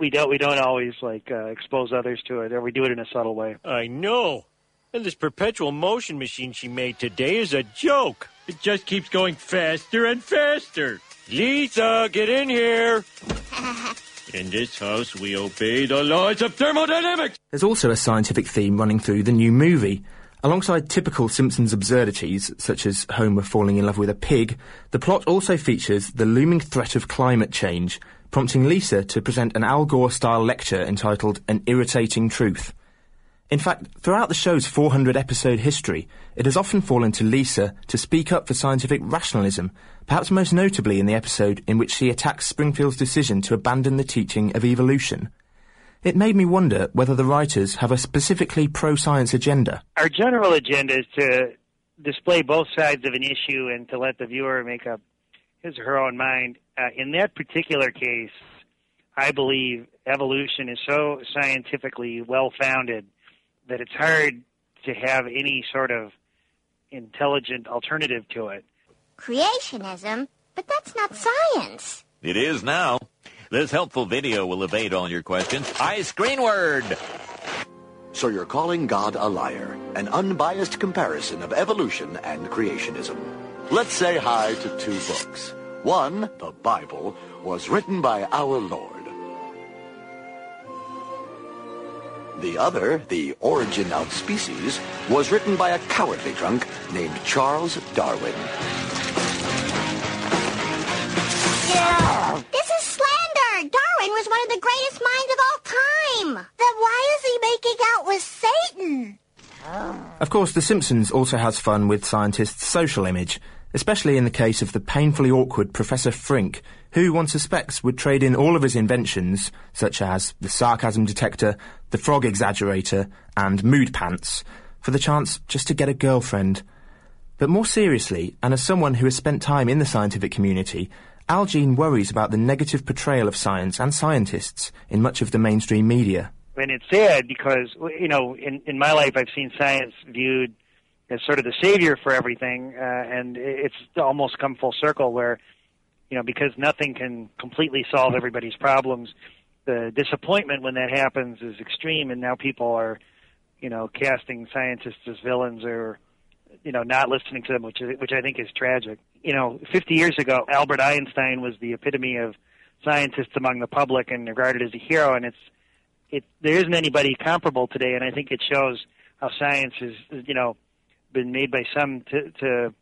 we don't we don't always like uh, expose others to it, or we do it in a subtle way. I know. And this perpetual motion machine she made today is a joke. It just keeps going faster and faster. Lisa, get in here. In this house, we obey the laws of thermodynamics. There's also a scientific theme running through the new movie. Alongside typical Simpsons absurdities, such as Homer falling in love with a pig, the plot also features the looming threat of climate change, prompting Lisa to present an Al Gore-style lecture entitled An Irritating Truth. In fact, throughout the show's four hundred episode history, it has often fallen to Lisa to speak up for scientific rationalism, perhaps most notably in the episode in which she attacks Springfield's decision to abandon the teaching of evolution. It made me wonder whether the writers have a specifically pro-science agenda. Our general agenda is to display both sides of an issue and to let the viewer make up his or her own mind. Uh, in that particular case, I believe evolution is so scientifically well-founded that it's hard to have any sort of intelligent alternative to it. Creationism? But that's not science. It is now. This helpful video will evade all your questions. I screenword! So you're calling God a liar, an unbiased comparison of evolution and creationism. Let's say hi to two books. One, the Bible, was written by our Lord. The other, The Origin of Species, was written by a cowardly drunk named Charles Darwin. Yeah! This is slander! Darwin was one of the greatest minds of all time! Then why is he making out with Satan? Of course, The Simpsons also has fun with scientists' social image, especially in the case of the painfully awkward Professor Frink, who one suspects would trade in all of his inventions, such as the sarcasm detector, the frog exaggerator, and mood pants, for the chance just to get a girlfriend. But more seriously, and as someone who has spent time in the scientific community, Al Jean worries about the negative portrayal of science and scientists in much of the mainstream media. And it's sad because, you know, in, in my life I've seen science viewed as sort of the savior for everything, uh, and it's almost come full circle where, you know, because nothing can completely solve everybody's problems, the disappointment when that happens is extreme, and now people are, you know, casting scientists as villains or, you know, not listening to them, which is, which I think is tragic. You know, fifty years ago, Albert Einstein was the epitome of scientists among the public and regarded as a hero, and it's it there isn't anybody comparable today, and I think it shows how science is, you know, been made by some to, to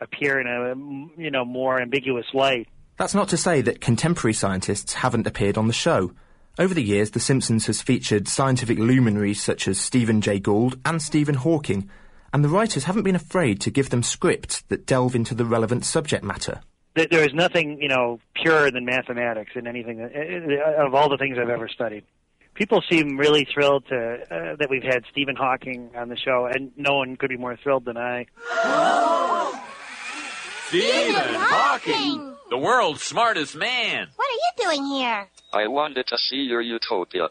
appear in a, you know, more ambiguous light. That's not to say that contemporary scientists haven't appeared on the show. Over the years, The Simpsons has featured scientific luminaries such as Stephen Jay Gould and Stephen Hawking, and the writers haven't been afraid to give them scripts that delve into the relevant subject matter. There is nothing, you know, purer than mathematics in anything, of all the things I've ever studied. People seem really thrilled to, uh, that we've had Stephen Hawking on the show, and no one could be more thrilled than I. Stephen Hawking! The world's smartest man! What are you doing here? I wanted to see your utopia,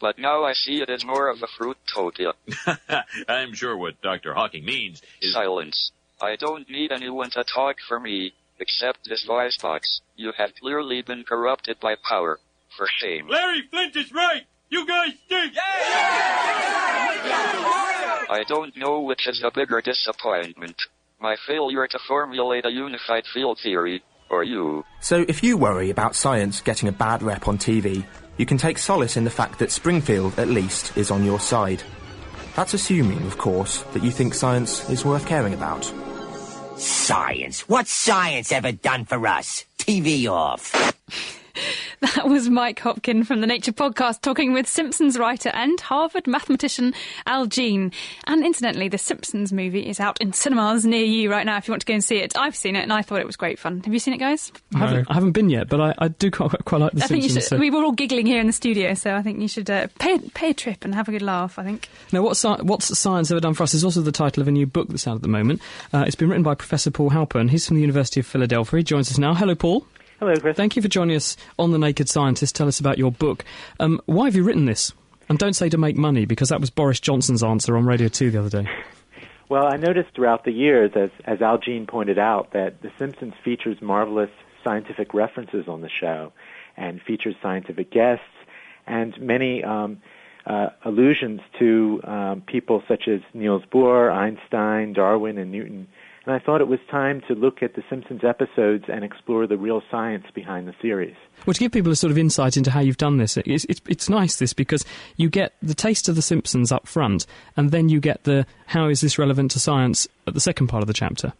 but now I see it as more of a fruitopia. I'm sure what Doctor Hawking means is... silence. I don't need anyone to talk for me, except this voice box. You have clearly been corrupted by power. For shame. Larry Flint is right! You guys stink! Yeah! I don't know which is a bigger disappointment. My failure to formulate a unified field theory, or you. So if you worry about science getting a bad rep on T V, you can take solace in the fact that Springfield, at least, is on your side. That's assuming, of course, that you think science is worth caring about. Science? What's science ever done for us? T V off. That was Mike Hopkin from the Nature Podcast talking with Simpsons writer and Harvard mathematician Al Jean. And incidentally, the Simpsons movie is out in cinemas near you right now if you want to go and see it. I've seen it and I thought it was great fun. Have you seen it, guys? No. I, haven't, I haven't been yet, but I, I do quite, quite like the I Simpsons. Think you should, so. We were all giggling here in the studio, so I think you should uh, pay, pay a trip and have a good laugh, I think. Now, what's, what's Science Ever Done For Us is also the title of a new book that's out at the moment. Uh, it's been written by Professor Paul Halpern. He's from the University of Philadelphia. He joins us now. Hello, Paul. Hello, Chris. Thank you for joining us on The Naked Scientist. Tell us about your book. Um, why have you written this? And don't say to make money, because that was Boris Johnson's answer on Radio two the other day. Well, I noticed throughout the years, as, as Al Jean pointed out, that The Simpsons features marvelous scientific references on the show and features scientific guests and many um, uh, allusions to um, people such as Niels Bohr, Einstein, Darwin, and Newton. And I thought it was time to look at the Simpsons episodes and explore the real science behind the series. Well, to give people a sort of insight into how you've done this, it's, it's, it's nice, this, because you get the taste of the Simpsons up front, and then you get the how is this relevant to science at the second part of the chapter.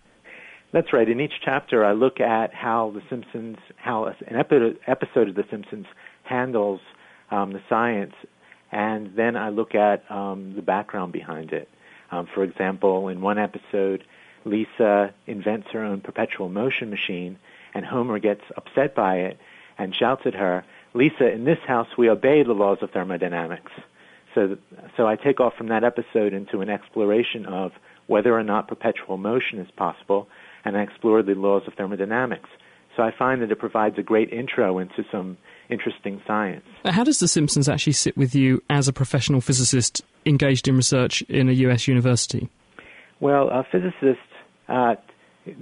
That's right. In each chapter, I look at how the Simpsons, how an epi- episode of the Simpsons handles um, the science, and then I look at um, the background behind it. Um, for example, in one episode, Lisa invents her own perpetual motion machine, and Homer gets upset by it and shouts at her, "Lisa, in this house we obey the laws of thermodynamics." So th- so I take off from that episode into an exploration of whether or not perpetual motion is possible, and I explore the laws of thermodynamics. So I find that it provides a great intro into some interesting science. How does The Simpsons actually sit with you as a professional physicist engaged in research in a U S university? Well, uh, physicists Uh,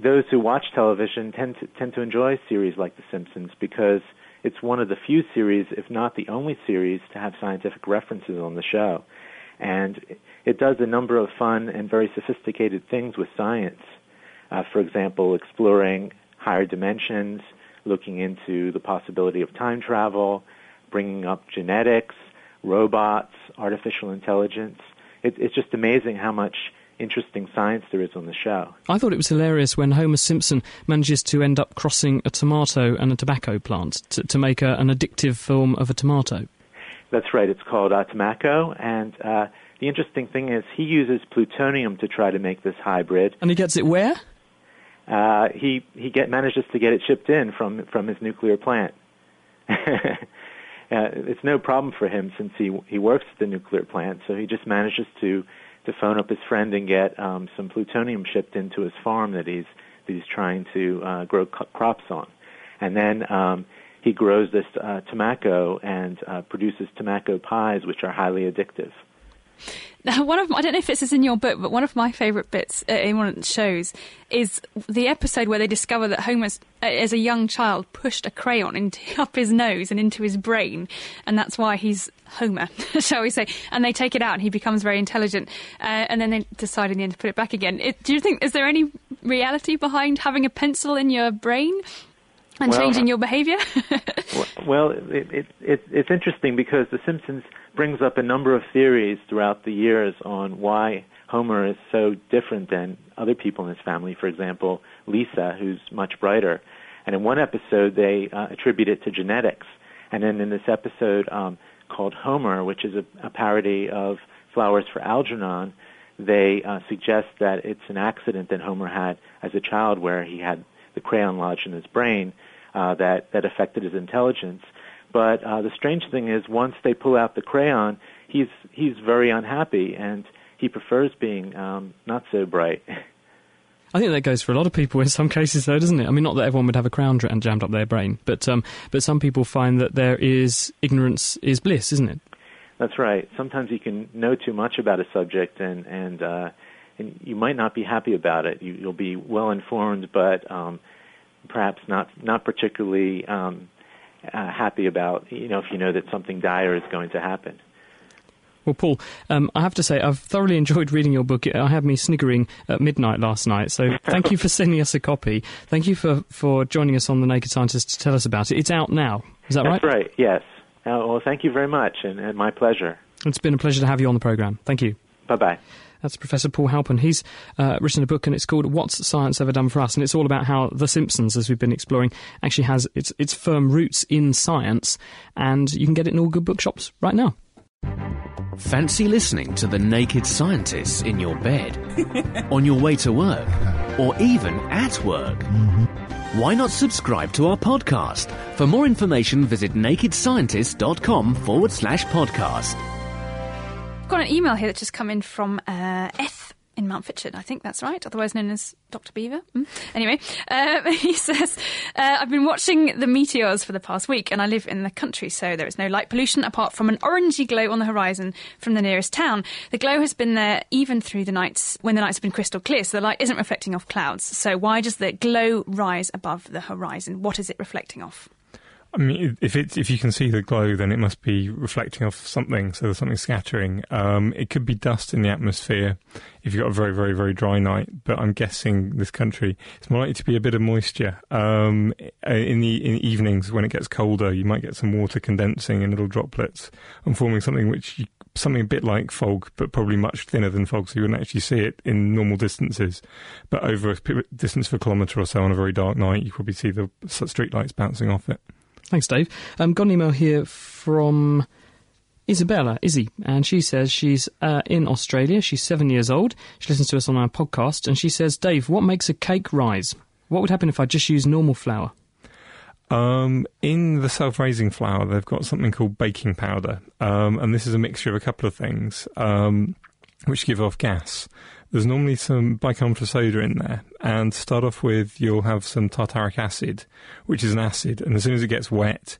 those who watch television tend to, tend to enjoy series like The Simpsons because it's one of the few series, if not the only series, to have scientific references on the show. And it does a number of fun and very sophisticated things with science. Uh, for example, exploring higher dimensions, looking into the possibility of time travel, bringing up genetics, robots, artificial intelligence. It, it's just amazing how much interesting science there is on the show. I thought it was hilarious when Homer Simpson manages to end up crossing a tomato and a tobacco plant to, to make a, an addictive form of a tomato. That's right, it's called uh, Tomaco, and uh, the interesting thing is he uses plutonium to try to make this hybrid. And he gets it where? Uh, he he get, manages to get it shipped in from, from his nuclear plant. Uh, it's no problem for him since he he works at the nuclear plant, so he just manages to, to phone up his friend and get um, some plutonium shipped into his farm that he's that he's trying to uh, grow co- crops on. And then um, he grows this uh, tobacco and uh, produces tobacco pies, which are highly addictive. Now, one of I don't know if this is in your book, but one of my favourite bits uh, in one of the shows is the episode where they discover that Homer, uh, as a young child, pushed a crayon into, up his nose and into his brain, and that's why he's Homer, shall we say? And they take it out, and he becomes very intelligent, uh, and then they decide in the end to put it back again. It, do you think is there any reality behind having a pencil in your brain and well, changing your behaviour? well, it, it, it, it's interesting because The Simpsons brings up a number of theories throughout the years on why Homer is so different than other people in his family. For example, Lisa, who's much brighter. And in one episode, they uh, attribute it to genetics. And then in this episode um, called Homer, which is a, a parody of Flowers for Algernon, they uh, suggest that it's an accident that Homer had as a child where he had the crayon lodged in his brain uh, that, that affected his intelligence. But uh, the strange thing is, once they pull out the crayon, he's he's very unhappy, and he prefers being um, not so bright. I think that goes for a lot of people in some cases, though, doesn't it? I mean, not that everyone would have a crayon jammed up their brain, but um, but some people find that there is ignorance is bliss, isn't it? That's right. Sometimes you can know too much about a subject, and and uh, and you might not be happy about it. You, you'll be well informed, but um, perhaps not not particularly um, uh, happy about, you know, if you know that something dire is going to happen. Well, Paul, um, I have to say I've thoroughly enjoyed reading your book. I had me sniggering at midnight last night, so thank you for sending us a copy. Thank you for, for joining us on The Naked Scientist to tell us about it. It's out now, is that right? That's right, yes. Uh, well, thank you very much, and, and my pleasure. It's been a pleasure to have you on the programme. Thank you. Bye-bye. That's Professor Paul Halpern. He's uh, written a book, and it's called What's Science Ever Done for Us? And it's all about how The Simpsons, as we've been exploring, actually has its, its firm roots in science, and you can get it in all good bookshops right now. Fancy listening to The Naked Scientists in your bed, on your way to work, or even at work? Mm-hmm. Why not subscribe to our podcast? For more information, visit nakedscientist.com forward slash podcast. I've got an email here that's just come in from uh, Eth in Mount Fitchett, I think that's right, otherwise known as Doctor Beaver. Mm. Anyway, um, he says, uh, I've been watching the meteors for the past week, and I live in the country, so there is no light pollution apart from an orangey glow on the horizon from the nearest town. The glow has been there even through the nights, when the nights have been crystal clear, so the light isn't reflecting off clouds. So why does the glow rise above the horizon? What is it reflecting off? I mean, if it's, if you can see the glow, then it must be reflecting off something, so there's something scattering. Um, it could be dust in the atmosphere if you've got a very, very, very dry night, but I'm guessing this country, it's more likely to be a bit of moisture. Um, in the in the evenings, when it gets colder, you might get some water condensing in little droplets and forming something which you, something a bit like fog, but probably much thinner than fog, so you wouldn't actually see it in normal distances. But over a distance of a kilometre or so on a very dark night, you probably see the street lights bouncing off it. Thanks, Dave. Um, got an email here from Isabella, Izzy, and she says she's uh, in Australia. She's seven years old. She listens to us on our podcast, and she says, Dave, what makes a cake rise? What would happen if I just use normal flour? Um, in the self-raising flour, they've got something called baking powder, um, and this is a mixture of a couple of things, um, which give off gas. There's normally some bicarbonate soda in there, and to start off with, you'll have some tartaric acid, which is an acid, and as soon as it gets wet,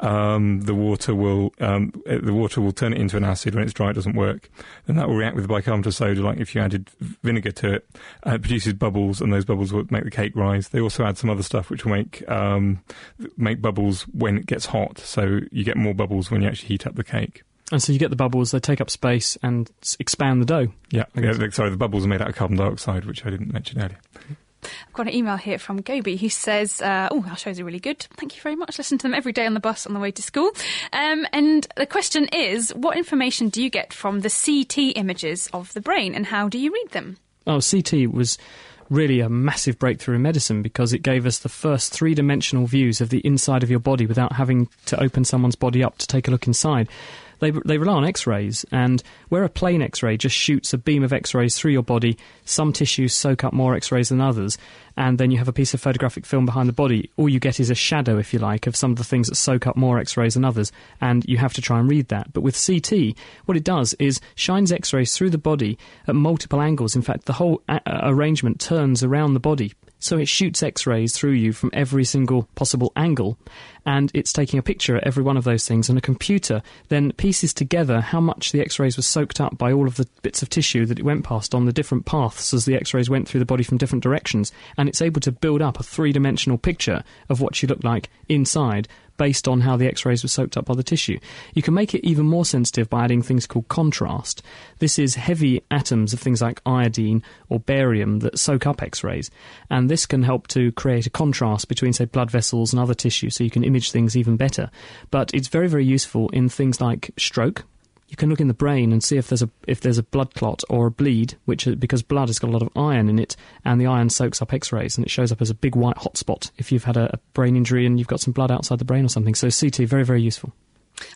um, the water will um, the water will turn it into an acid. When it's dry, it doesn't work, and that will react with the bicarbonate soda, like if you added vinegar to it, and it produces bubbles, and those bubbles will make the cake rise. They also add some other stuff which will make um, make bubbles when it gets hot, so you get more bubbles when you actually heat up the cake. And so you get the bubbles, they take up space and expand the dough. Yeah, yeah, sorry, the bubbles are made out of carbon dioxide, which I didn't mention earlier. I've got an email here from Gobi who says, uh, oh, our shows are really good. Thank you very much. Listen to them every day on the bus on the way to school. Um, and the question is, what information do you get from the C T images of the brain, and how do you read them? Oh, C T was really a massive breakthrough in medicine because it gave us the first three-dimensional views of the inside of your body without having to open someone's body up to take a look inside. They, they rely on X-rays, and where a plain X-ray just shoots a beam of X-rays through your body, some tissues soak up more X-rays than others, and then you have a piece of photographic film behind the body. All you get is a shadow, if you like, of some of the things that soak up more X-rays than others, and you have to try and read that. But with C T, what it does is shines X-rays through the body at multiple angles. In fact, the whole a- arrangement turns around the body. So it shoots X-rays through you from every single possible angle, and it's taking a picture at every one of those things, and a computer then pieces together how much the X-rays were soaked up by all of the bits of tissue that it went past on the different paths as the X-rays went through the body from different directions, and it's able to build up a three-dimensional picture of what you look like inside based on how the X-rays were soaked up by the tissue. You can make it even more sensitive by adding things called contrast. This is heavy atoms of things like iodine or barium that soak up X-rays, and this can help to create a contrast between, say, blood vessels and other tissue, so you can image things even better. But it's very, very useful in things like stroke. You can look in the brain and see if there's a if there's a blood clot or a bleed, which because blood has got a lot of iron in it, and the iron soaks up X-rays, and it shows up as a big white hot spot if you've had a, a brain injury and you've got some blood outside the brain or something. So C T, very, very useful.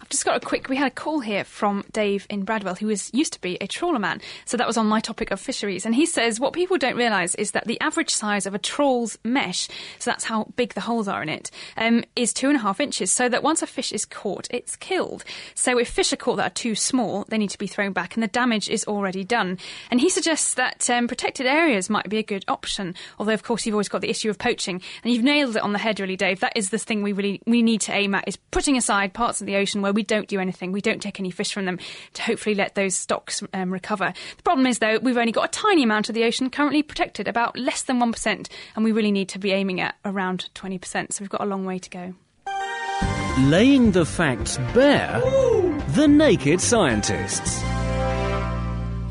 I've just got a quick... We had a call here from Dave in Bradwell, who was, used to be a trawler man. So that was on my topic of fisheries. And he says, what people don't realise is that the average size of a trawl's mesh, so that's how big the holes are in it, um, is two and a half inches, so that once a fish is caught, it's killed. So if fish are caught that are too small, they need to be thrown back, and the damage is already done. And he suggests that um, protected areas might be a good option, although, of course, you've always got the issue of poaching. And you've nailed it on the head, really, Dave. That is the thing we really we need to aim at, is putting aside parts of the ocean situation where we don't do anything, we don't take any fish from them to hopefully let those stocks um, recover. The problem is, though, we've only got a tiny amount of the ocean currently protected, about less than one percent, and we really need to be aiming at around twenty percent, so we've got a long way to go. Laying the facts bare, the Naked Scientists.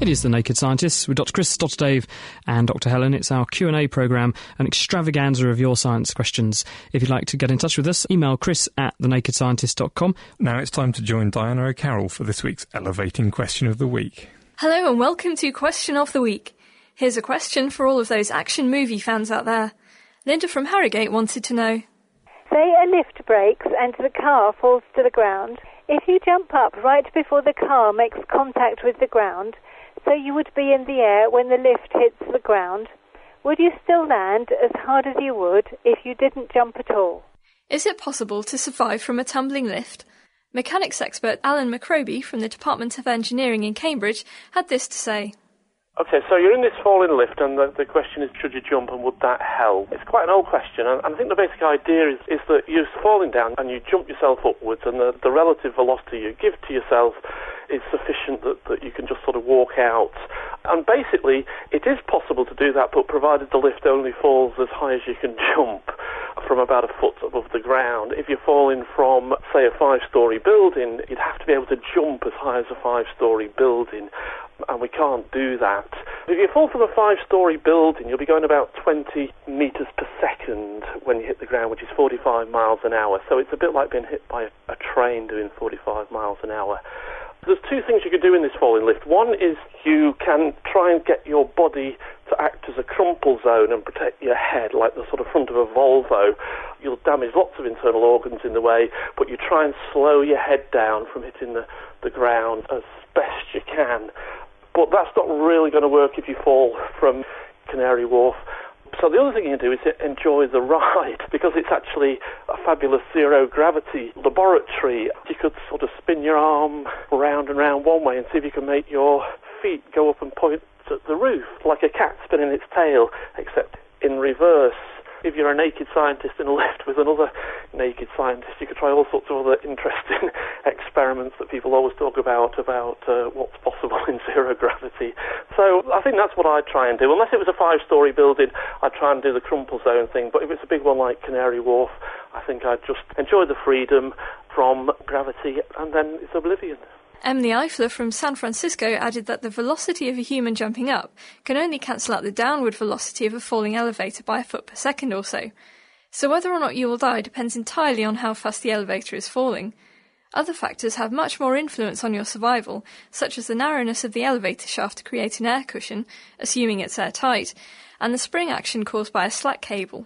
It is The Naked Scientists with Doctor Chris, Doctor Dave and Doctor Helen. It's our Q and A programme, an extravaganza of your science questions. If you'd like to get in touch with us, email chris at the naked scientist dot com. Now it's time to join Diana O'Carroll for this week's Elevating Question of the Week. Hello and welcome to Question of the Week. Here's a question for all of those action movie fans out there. Linda from Harrogate wanted to know. Say a lift breaks and the car falls to the ground. If you jump up right before the car makes contact with the ground, so you would be in the air when the lift hits the ground, would you still land as hard as you would if you didn't jump at all? Is it possible to survive from a tumbling lift? Mechanics expert Alan McCroby from the Department of Engineering in Cambridge had this to say. Okay, so you're in this falling lift and the, the question is, should you jump and would that help? It's quite an old question, and, and I think the basic idea is, is that you're falling down and you jump yourself upwards, and the, the relative velocity you give to yourself is sufficient that, that you can just sort of walk out. And basically, it is possible to do that, but provided the lift only falls as high as you can jump, from about a foot above the ground. If you're falling from, say, a five-storey building, you'd have to be able to jump as high as a five-storey building, and we can't do that. If you fall from a five-storey building, you'll be going about twenty metres per second when you hit the ground, which is forty-five miles an hour. So it's a bit like being hit by a, a train doing forty-five miles an hour. There's two things you can do in this falling lift. One is you can try and get your body to act as a crumple zone and protect your head, like the sort of front of a Volvo. You'll damage lots of internal organs in the way, but you try and slow your head down from hitting the, the ground as best you can. But that's not really going to work if you fall from Canary Wharf. So the other thing you can do is enjoy the ride, because it's actually a fabulous zero-gravity laboratory. You could sort of spin your arm round and round one way and see if you can make your feet go up and point at the roof, like a cat spinning its tail, except in reverse. If you're a naked scientist in a lift with another naked scientist, you could try all sorts of other interesting experiments that people always talk about, about uh, what's possible in zero gravity. So I think that's what I'd try and do. Unless it was a five-storey building, I'd try and do the crumple zone thing. But if it's a big one like Canary Wharf, I think I'd just enjoy the freedom from gravity, and then it's oblivion. Emily Eifler from San Francisco added that the velocity of a human jumping up can only cancel out the downward velocity of a falling elevator by a foot per second or so. So whether or not you will die depends entirely on how fast the elevator is falling. Other factors have much more influence on your survival, such as the narrowness of the elevator shaft to create an air cushion, assuming it's airtight, and the spring action caused by a slack cable.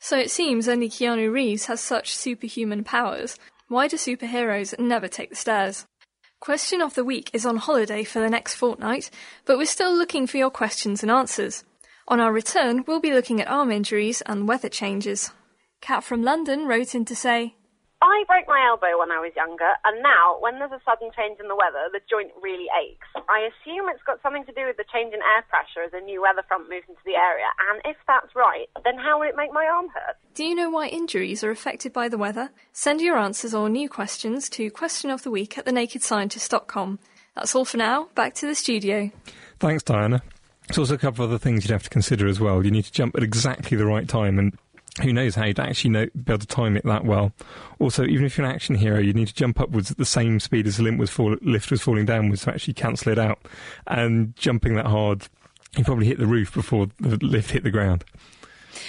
So it seems only Keanu Reeves has such superhuman powers. Why do superheroes never take the stairs? Question of the Week is on holiday for the next fortnight, but we're still looking for your questions and answers. On our return, we'll be looking at arm injuries and weather changes. Kat from London wrote in to say, I broke my elbow when I was younger, and now, when there's a sudden change in the weather, the joint really aches. I assume it's got something to do with the change in air pressure as a new weather front moves into the area, and if that's right, then how will it make my arm hurt? Do you know why injuries are affected by the weather? Send your answers or new questions to questionoftheweek at the naked scientist dot com. That's all for now. Back to the studio. Thanks, Diana. There's also a couple of other things you'd have to consider as well. You need to jump at exactly the right time, and who knows how you'd actually know, be able to time it that well. Also, even if you're an action hero, you need to jump upwards at the same speed as the lift was, fall, lift was falling downwards to actually cancel it out. And jumping that hard, you probably hit the roof before the lift hit the ground.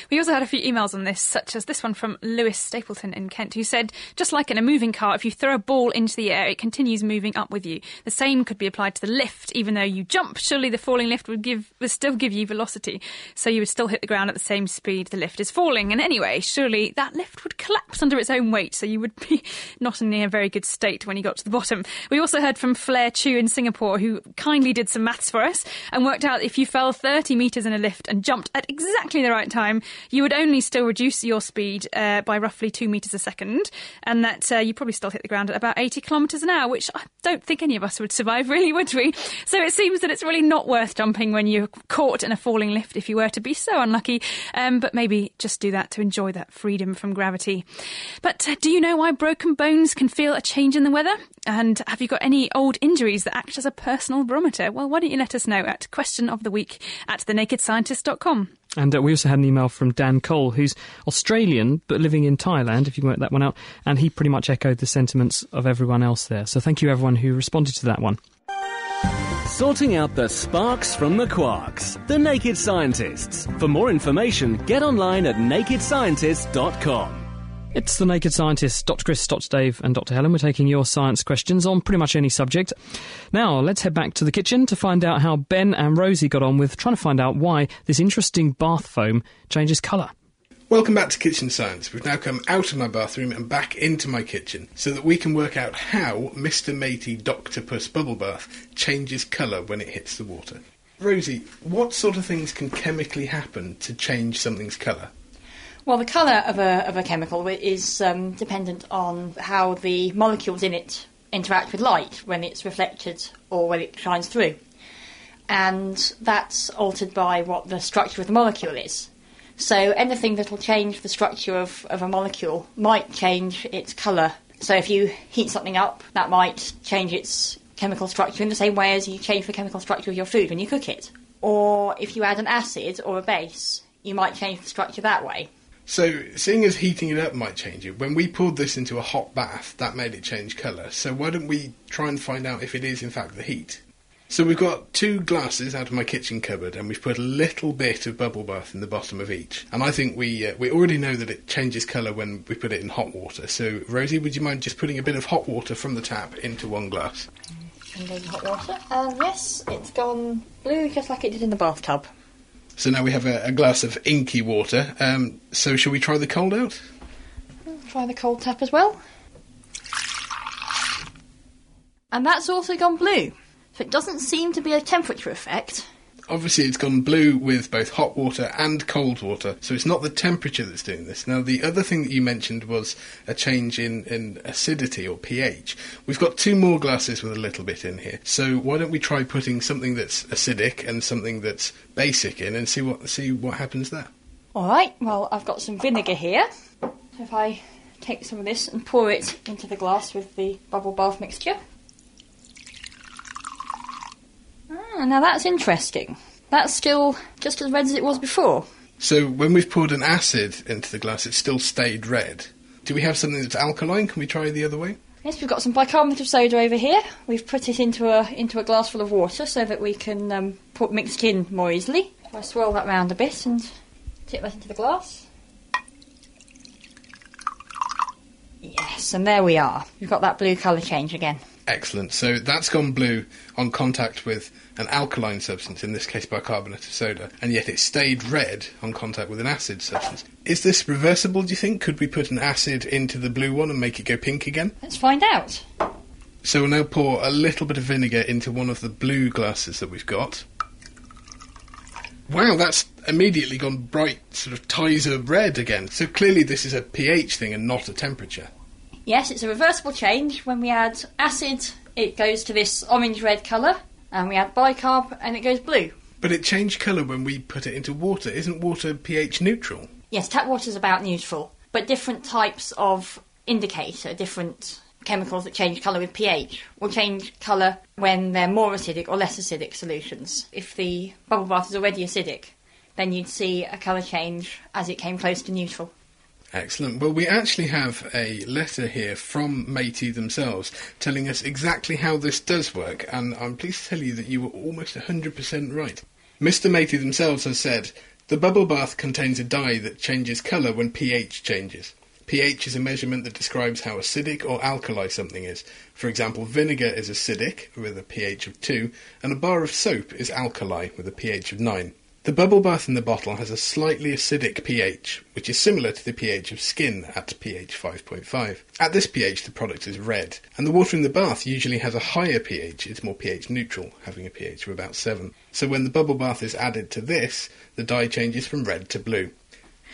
We also had a few emails on this, such as this one from Lewis Stapleton in Kent, who said, just like in a moving car, if you throw a ball into the air, it continues moving up with you. The same could be applied to the lift. Even though you jump, surely the falling lift would give would still give you velocity, so you would still hit the ground at the same speed the lift is falling. And anyway, surely that lift would collapse under its own weight, so you would be not in a very good state when you got to the bottom. We also heard from Flair Chu in Singapore, who kindly did some maths for us and worked out if you fell thirty metres in a lift and jumped at exactly the right time, time, you would only still reduce your speed uh, by roughly two metres a second, and that uh, you probably still hit the ground at about eighty kilometres an hour, which I don't think any of us would survive, really, would we? So it seems that it's really not worth jumping when you're caught in a falling lift, if you were to be so unlucky, um, but maybe just do that to enjoy that freedom from gravity. But uh, do you know why broken bones can feel a change in the weather? And have you got any old injuries that act as a personal barometer? Well, why don't you let us know at question of the week at the naked scientist dot com. And uh, we also had an email from Dan Cole, who's Australian but living in Thailand, if you can work that one out, and he pretty much echoed the sentiments of everyone else there. So thank you, everyone who responded to that one. Sorting out the sparks from the quarks, The Naked Scientists. For more information, get online at naked scientist dot com. It's The Naked Scientists, Doctor Chris, Doctor Dave and Doctor Helen. We're taking your science questions on pretty much any subject. Now, let's head back to the kitchen to find out how Ben and Rosie got on with trying to find out why this interesting bath foam changes colour. Welcome back to Kitchen Science. We've now come out of my bathroom and back into my kitchen so that we can work out how Mister Matey Doctopus Bubble Bath changes colour when it hits the water. Rosie, what sort of things can chemically happen to change something's colour? Well, the colour of a of a chemical is um, dependent on how the molecules in it interact with light when it's reflected or when it shines through. And that's altered by what the structure of the molecule is. So anything that will change the structure of, of a molecule might change its colour. So if you heat something up, that might change its chemical structure in the same way as you change the chemical structure of your food when you cook it. Or if you add an acid or a base, you might change the structure that way. So, seeing as heating it up might change it, when we poured this into a hot bath, that made it change colour. So why don't we try and find out if it is, in fact, the heat? So we've got two glasses out of my kitchen cupboard, and we've put a little bit of bubble bath in the bottom of each. And I think we uh, we already know that it changes colour when we put it in hot water. So, Rosie, would you mind just putting a bit of hot water from the tap into one glass? And then hot water. And yes, it's gone blue, just like it did in the bathtub. So now we have a, a glass of inky water. Um, so shall we try the cold out? We'll try the cold tap as well. And that's also gone blue. So it doesn't seem to be a temperature effect. Obviously it's gone blue with both hot water and cold water, so it's not the temperature that's doing this. Now, the other thing that you mentioned was a change in, in acidity or pH. We've got two more glasses with a little bit in here, so why don't we try putting something that's acidic and something that's basic in and see what see what happens there. All right, well, I've got some vinegar here. If I take some of this and pour it into the glass with the bubble bath mixture. Ah, now that's interesting. That's still just as red as it was before. So when we've poured an acid into the glass, it's still stayed red. Do we have something that's alkaline? Can we try the other way? Yes, we've got some bicarbonate of soda over here. We've put it into a into a glass full of water so that we can um, put mixed in more easily. I swirl that round a bit and tip that into the glass. Yes, and there we are. We've got that blue colour change again. Excellent. So that's gone blue on contact with an alkaline substance, in this case bicarbonate of soda, and yet it stayed red on contact with an acid substance. Is this reversible, do you think? Could we put an acid into the blue one and make it go pink again? Let's find out. So we'll now pour a little bit of vinegar into one of the blue glasses that we've got. Wow, that's immediately gone bright, sort of Tizer red again. So clearly this is a pH thing and not a temperature. Yes, it's a reversible change. When we add acid, it goes to this orange-red colour, and we add bicarb, and it goes blue. But it changed colour when we put it into water. Isn't water pH neutral? Yes, tap water's about neutral, but different types of indicator, different chemicals that change colour with pH, will change colour when they're more acidic or less acidic solutions. If the bubble bath is already acidic, then you'd see a colour change as it came close to neutral. Excellent. Well, we actually have a letter here from Matey themselves telling us exactly how this does work, and I'm pleased to tell you that you were almost one hundred percent right. Mister Matey themselves has said, "The bubble bath contains a dye that changes colour when pH changes. pH is a measurement that describes how acidic or alkali something is. For example, vinegar is acidic, with a pH of two, and a bar of soap is alkali, with a pH of nine. The bubble bath in the bottle has a slightly acidic pH, which is similar to the pH of skin at pH five point five. At this pH, the product is red, and the water in the bath usually has a higher pH. It's more pH neutral, having a pH of about seven. So when the bubble bath is added to this, the dye changes from red to blue.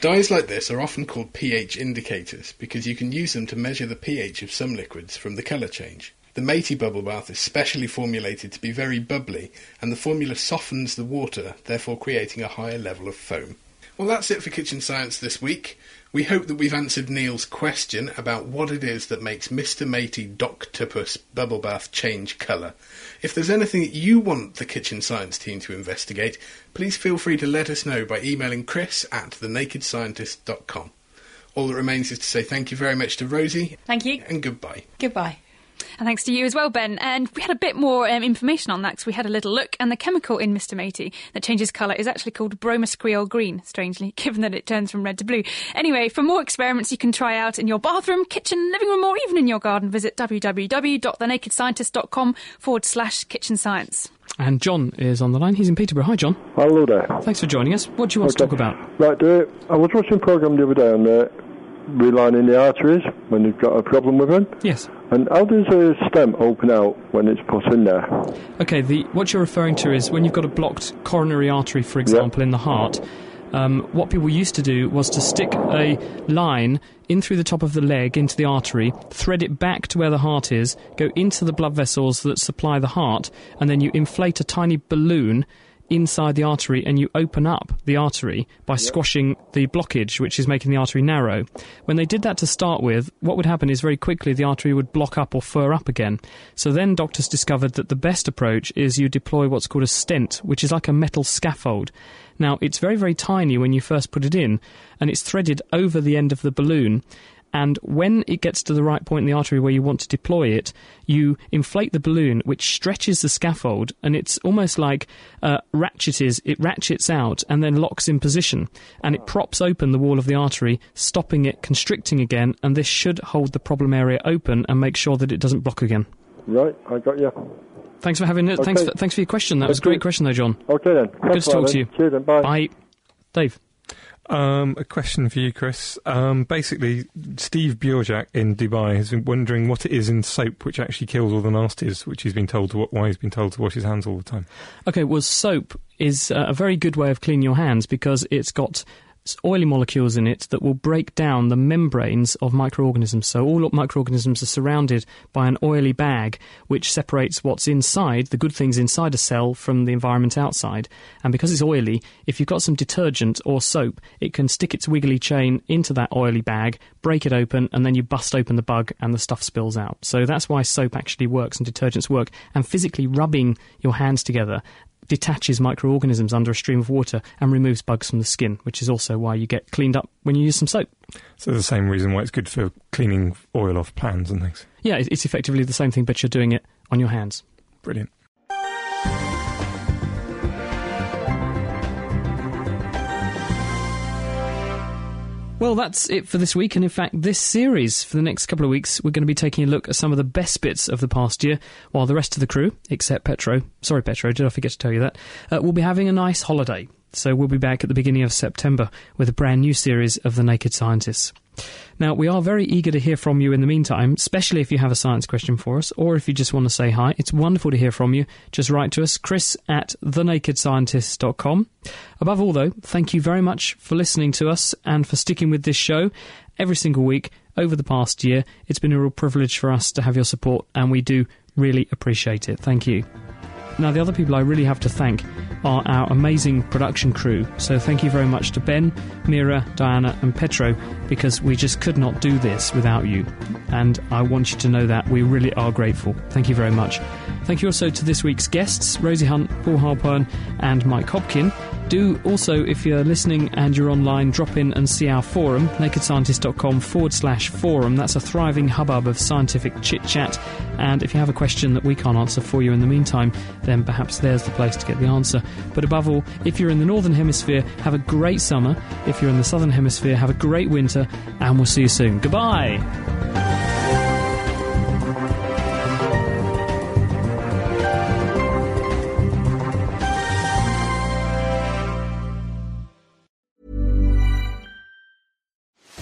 Dyes like this are often called pH indicators because you can use them to measure the pH of some liquids from the colour change. The Matey bubble bath is specially formulated to be very bubbly, and the formula softens the water, therefore creating a higher level of foam. Well, that's it for Kitchen Science this week. We hope that we've answered Neil's question about what it is that makes Mister Matey Doctopus bubble bath change colour. If there's anything that you want the Kitchen Science team to investigate, please feel free to let us know by emailing chris at thenakedscientist dot com. All that remains is to say thank you very much to Rosie. Thank you. And goodbye. Goodbye. And thanks to you as well, Ben. And we had a bit more um, information on that because we had a little look, and the chemical in Mister Matey that changes colour is actually called bromoscreol green, strangely, given that it turns from red to blue. Anyway, for more experiments you can try out in your bathroom, kitchen, living room, or even in your garden, visit www.thenakedscientist.com forward slash kitchen science. And John is on the line. He's in Peterborough. Hi, John. Hello there. Thanks for joining us. What do you want okay. to talk about? Right, uh, I was watching a programme the other day on uh, relining the arteries when you've got a problem with them. Yes. And how does a stem open out when it's put in there? Okay, the, what you're referring to is when you've got a blocked coronary artery, for example, yep. in the heart, um, what people used to do was to stick a line in through the top of the leg into the artery, thread it back to where the heart is, go into the blood vessels that supply the heart, and then you inflate a tiny balloon inside the artery and you open up the artery by yep. squashing the blockage which is making the artery narrow. When they did that to start with, what would happen is very quickly the artery would block up or fur up again. So then doctors discovered that the best approach is you deploy what's called a stent, which is like a metal scaffold. Now, it's very, very tiny when you first put it in, and it's threaded over the end of the balloon. And when it gets to the right point in the artery where you want to deploy it, you inflate the balloon, which stretches the scaffold, and it's almost like uh, ratcheted, it ratchets out and then locks in position, and it props open the wall of the artery, stopping it constricting again, and this should hold the problem area open and make sure that it doesn't block again. Right, I got you. Thanks for having it. Okay. Thanks, for, thanks for your question. That That's was a great good. question, though, John. Okay, then. Thanks good to talk then. to you. Cheers, then. Bye. Bye. Dave. Um, a question for you, Chris. Um, basically, Steve Bjorjak in Dubai has been wondering what it is in soap which actually kills all the nasties, which he's been told to, why he's been told to wash his hands all the time. Okay, well, soap is uh, a very good way of cleaning your hands because it's got oily molecules in it that will break down the membranes of microorganisms. So all microorganisms are surrounded by an oily bag which separates what's inside, the good things inside a cell, from the environment outside. And because it's oily, if you've got some detergent or soap, it can stick its wiggly chain into that oily bag, break it open, and then you bust open the bug and the stuff spills out. So that's why soap actually works and detergents work. And physically rubbing your hands together detaches microorganisms under a stream of water and removes bugs from the skin, which is also why you get cleaned up when you use some soap. So the same reason why it's good for cleaning oil off plans and things. Yeah, it's effectively the same thing, but you're doing it on your hands. Brilliant. Well, that's it for this week, and in fact, this series, for the next couple of weeks, we're going to be taking a look at some of the best bits of the past year, while the rest of the crew, except Petro, sorry Petro, did I forget to tell you that, uh, will be having a nice holiday. So we'll be back at the beginning of September with a brand new series of The Naked Scientists. Now, we are very eager to hear from you in the meantime, especially if you have a science question for us, or if you just want to say hi. It's wonderful to hear from you. Just write to us, chris at thenakedscientists dot com. Above all, though, thank you very much for listening to us and for sticking with this show every single week over the past year. It's been a real privilege for us to have your support, and we do really appreciate it. Thank you. Now, the other people I really have to thank are our amazing production crew. So thank you very much to Ben, Mira, Diana and Petro, because we just could not do this without you. And I want you to know that we really are grateful. Thank you very much. Thank you also to this week's guests, Rosie Hunt, Paul Halpern and Mike Hopkin. Do also, if you're listening and you're online, drop in and see our forum, nakedscientist.com forward slash forum. That's a thriving hubbub of scientific chit-chat. And if you have a question that we can't answer for you in the meantime, then perhaps there's the place to get the answer. But above all, if you're in the Northern Hemisphere, have a great summer. If you're in the Southern Hemisphere, have a great winter. And we'll see you soon. Goodbye!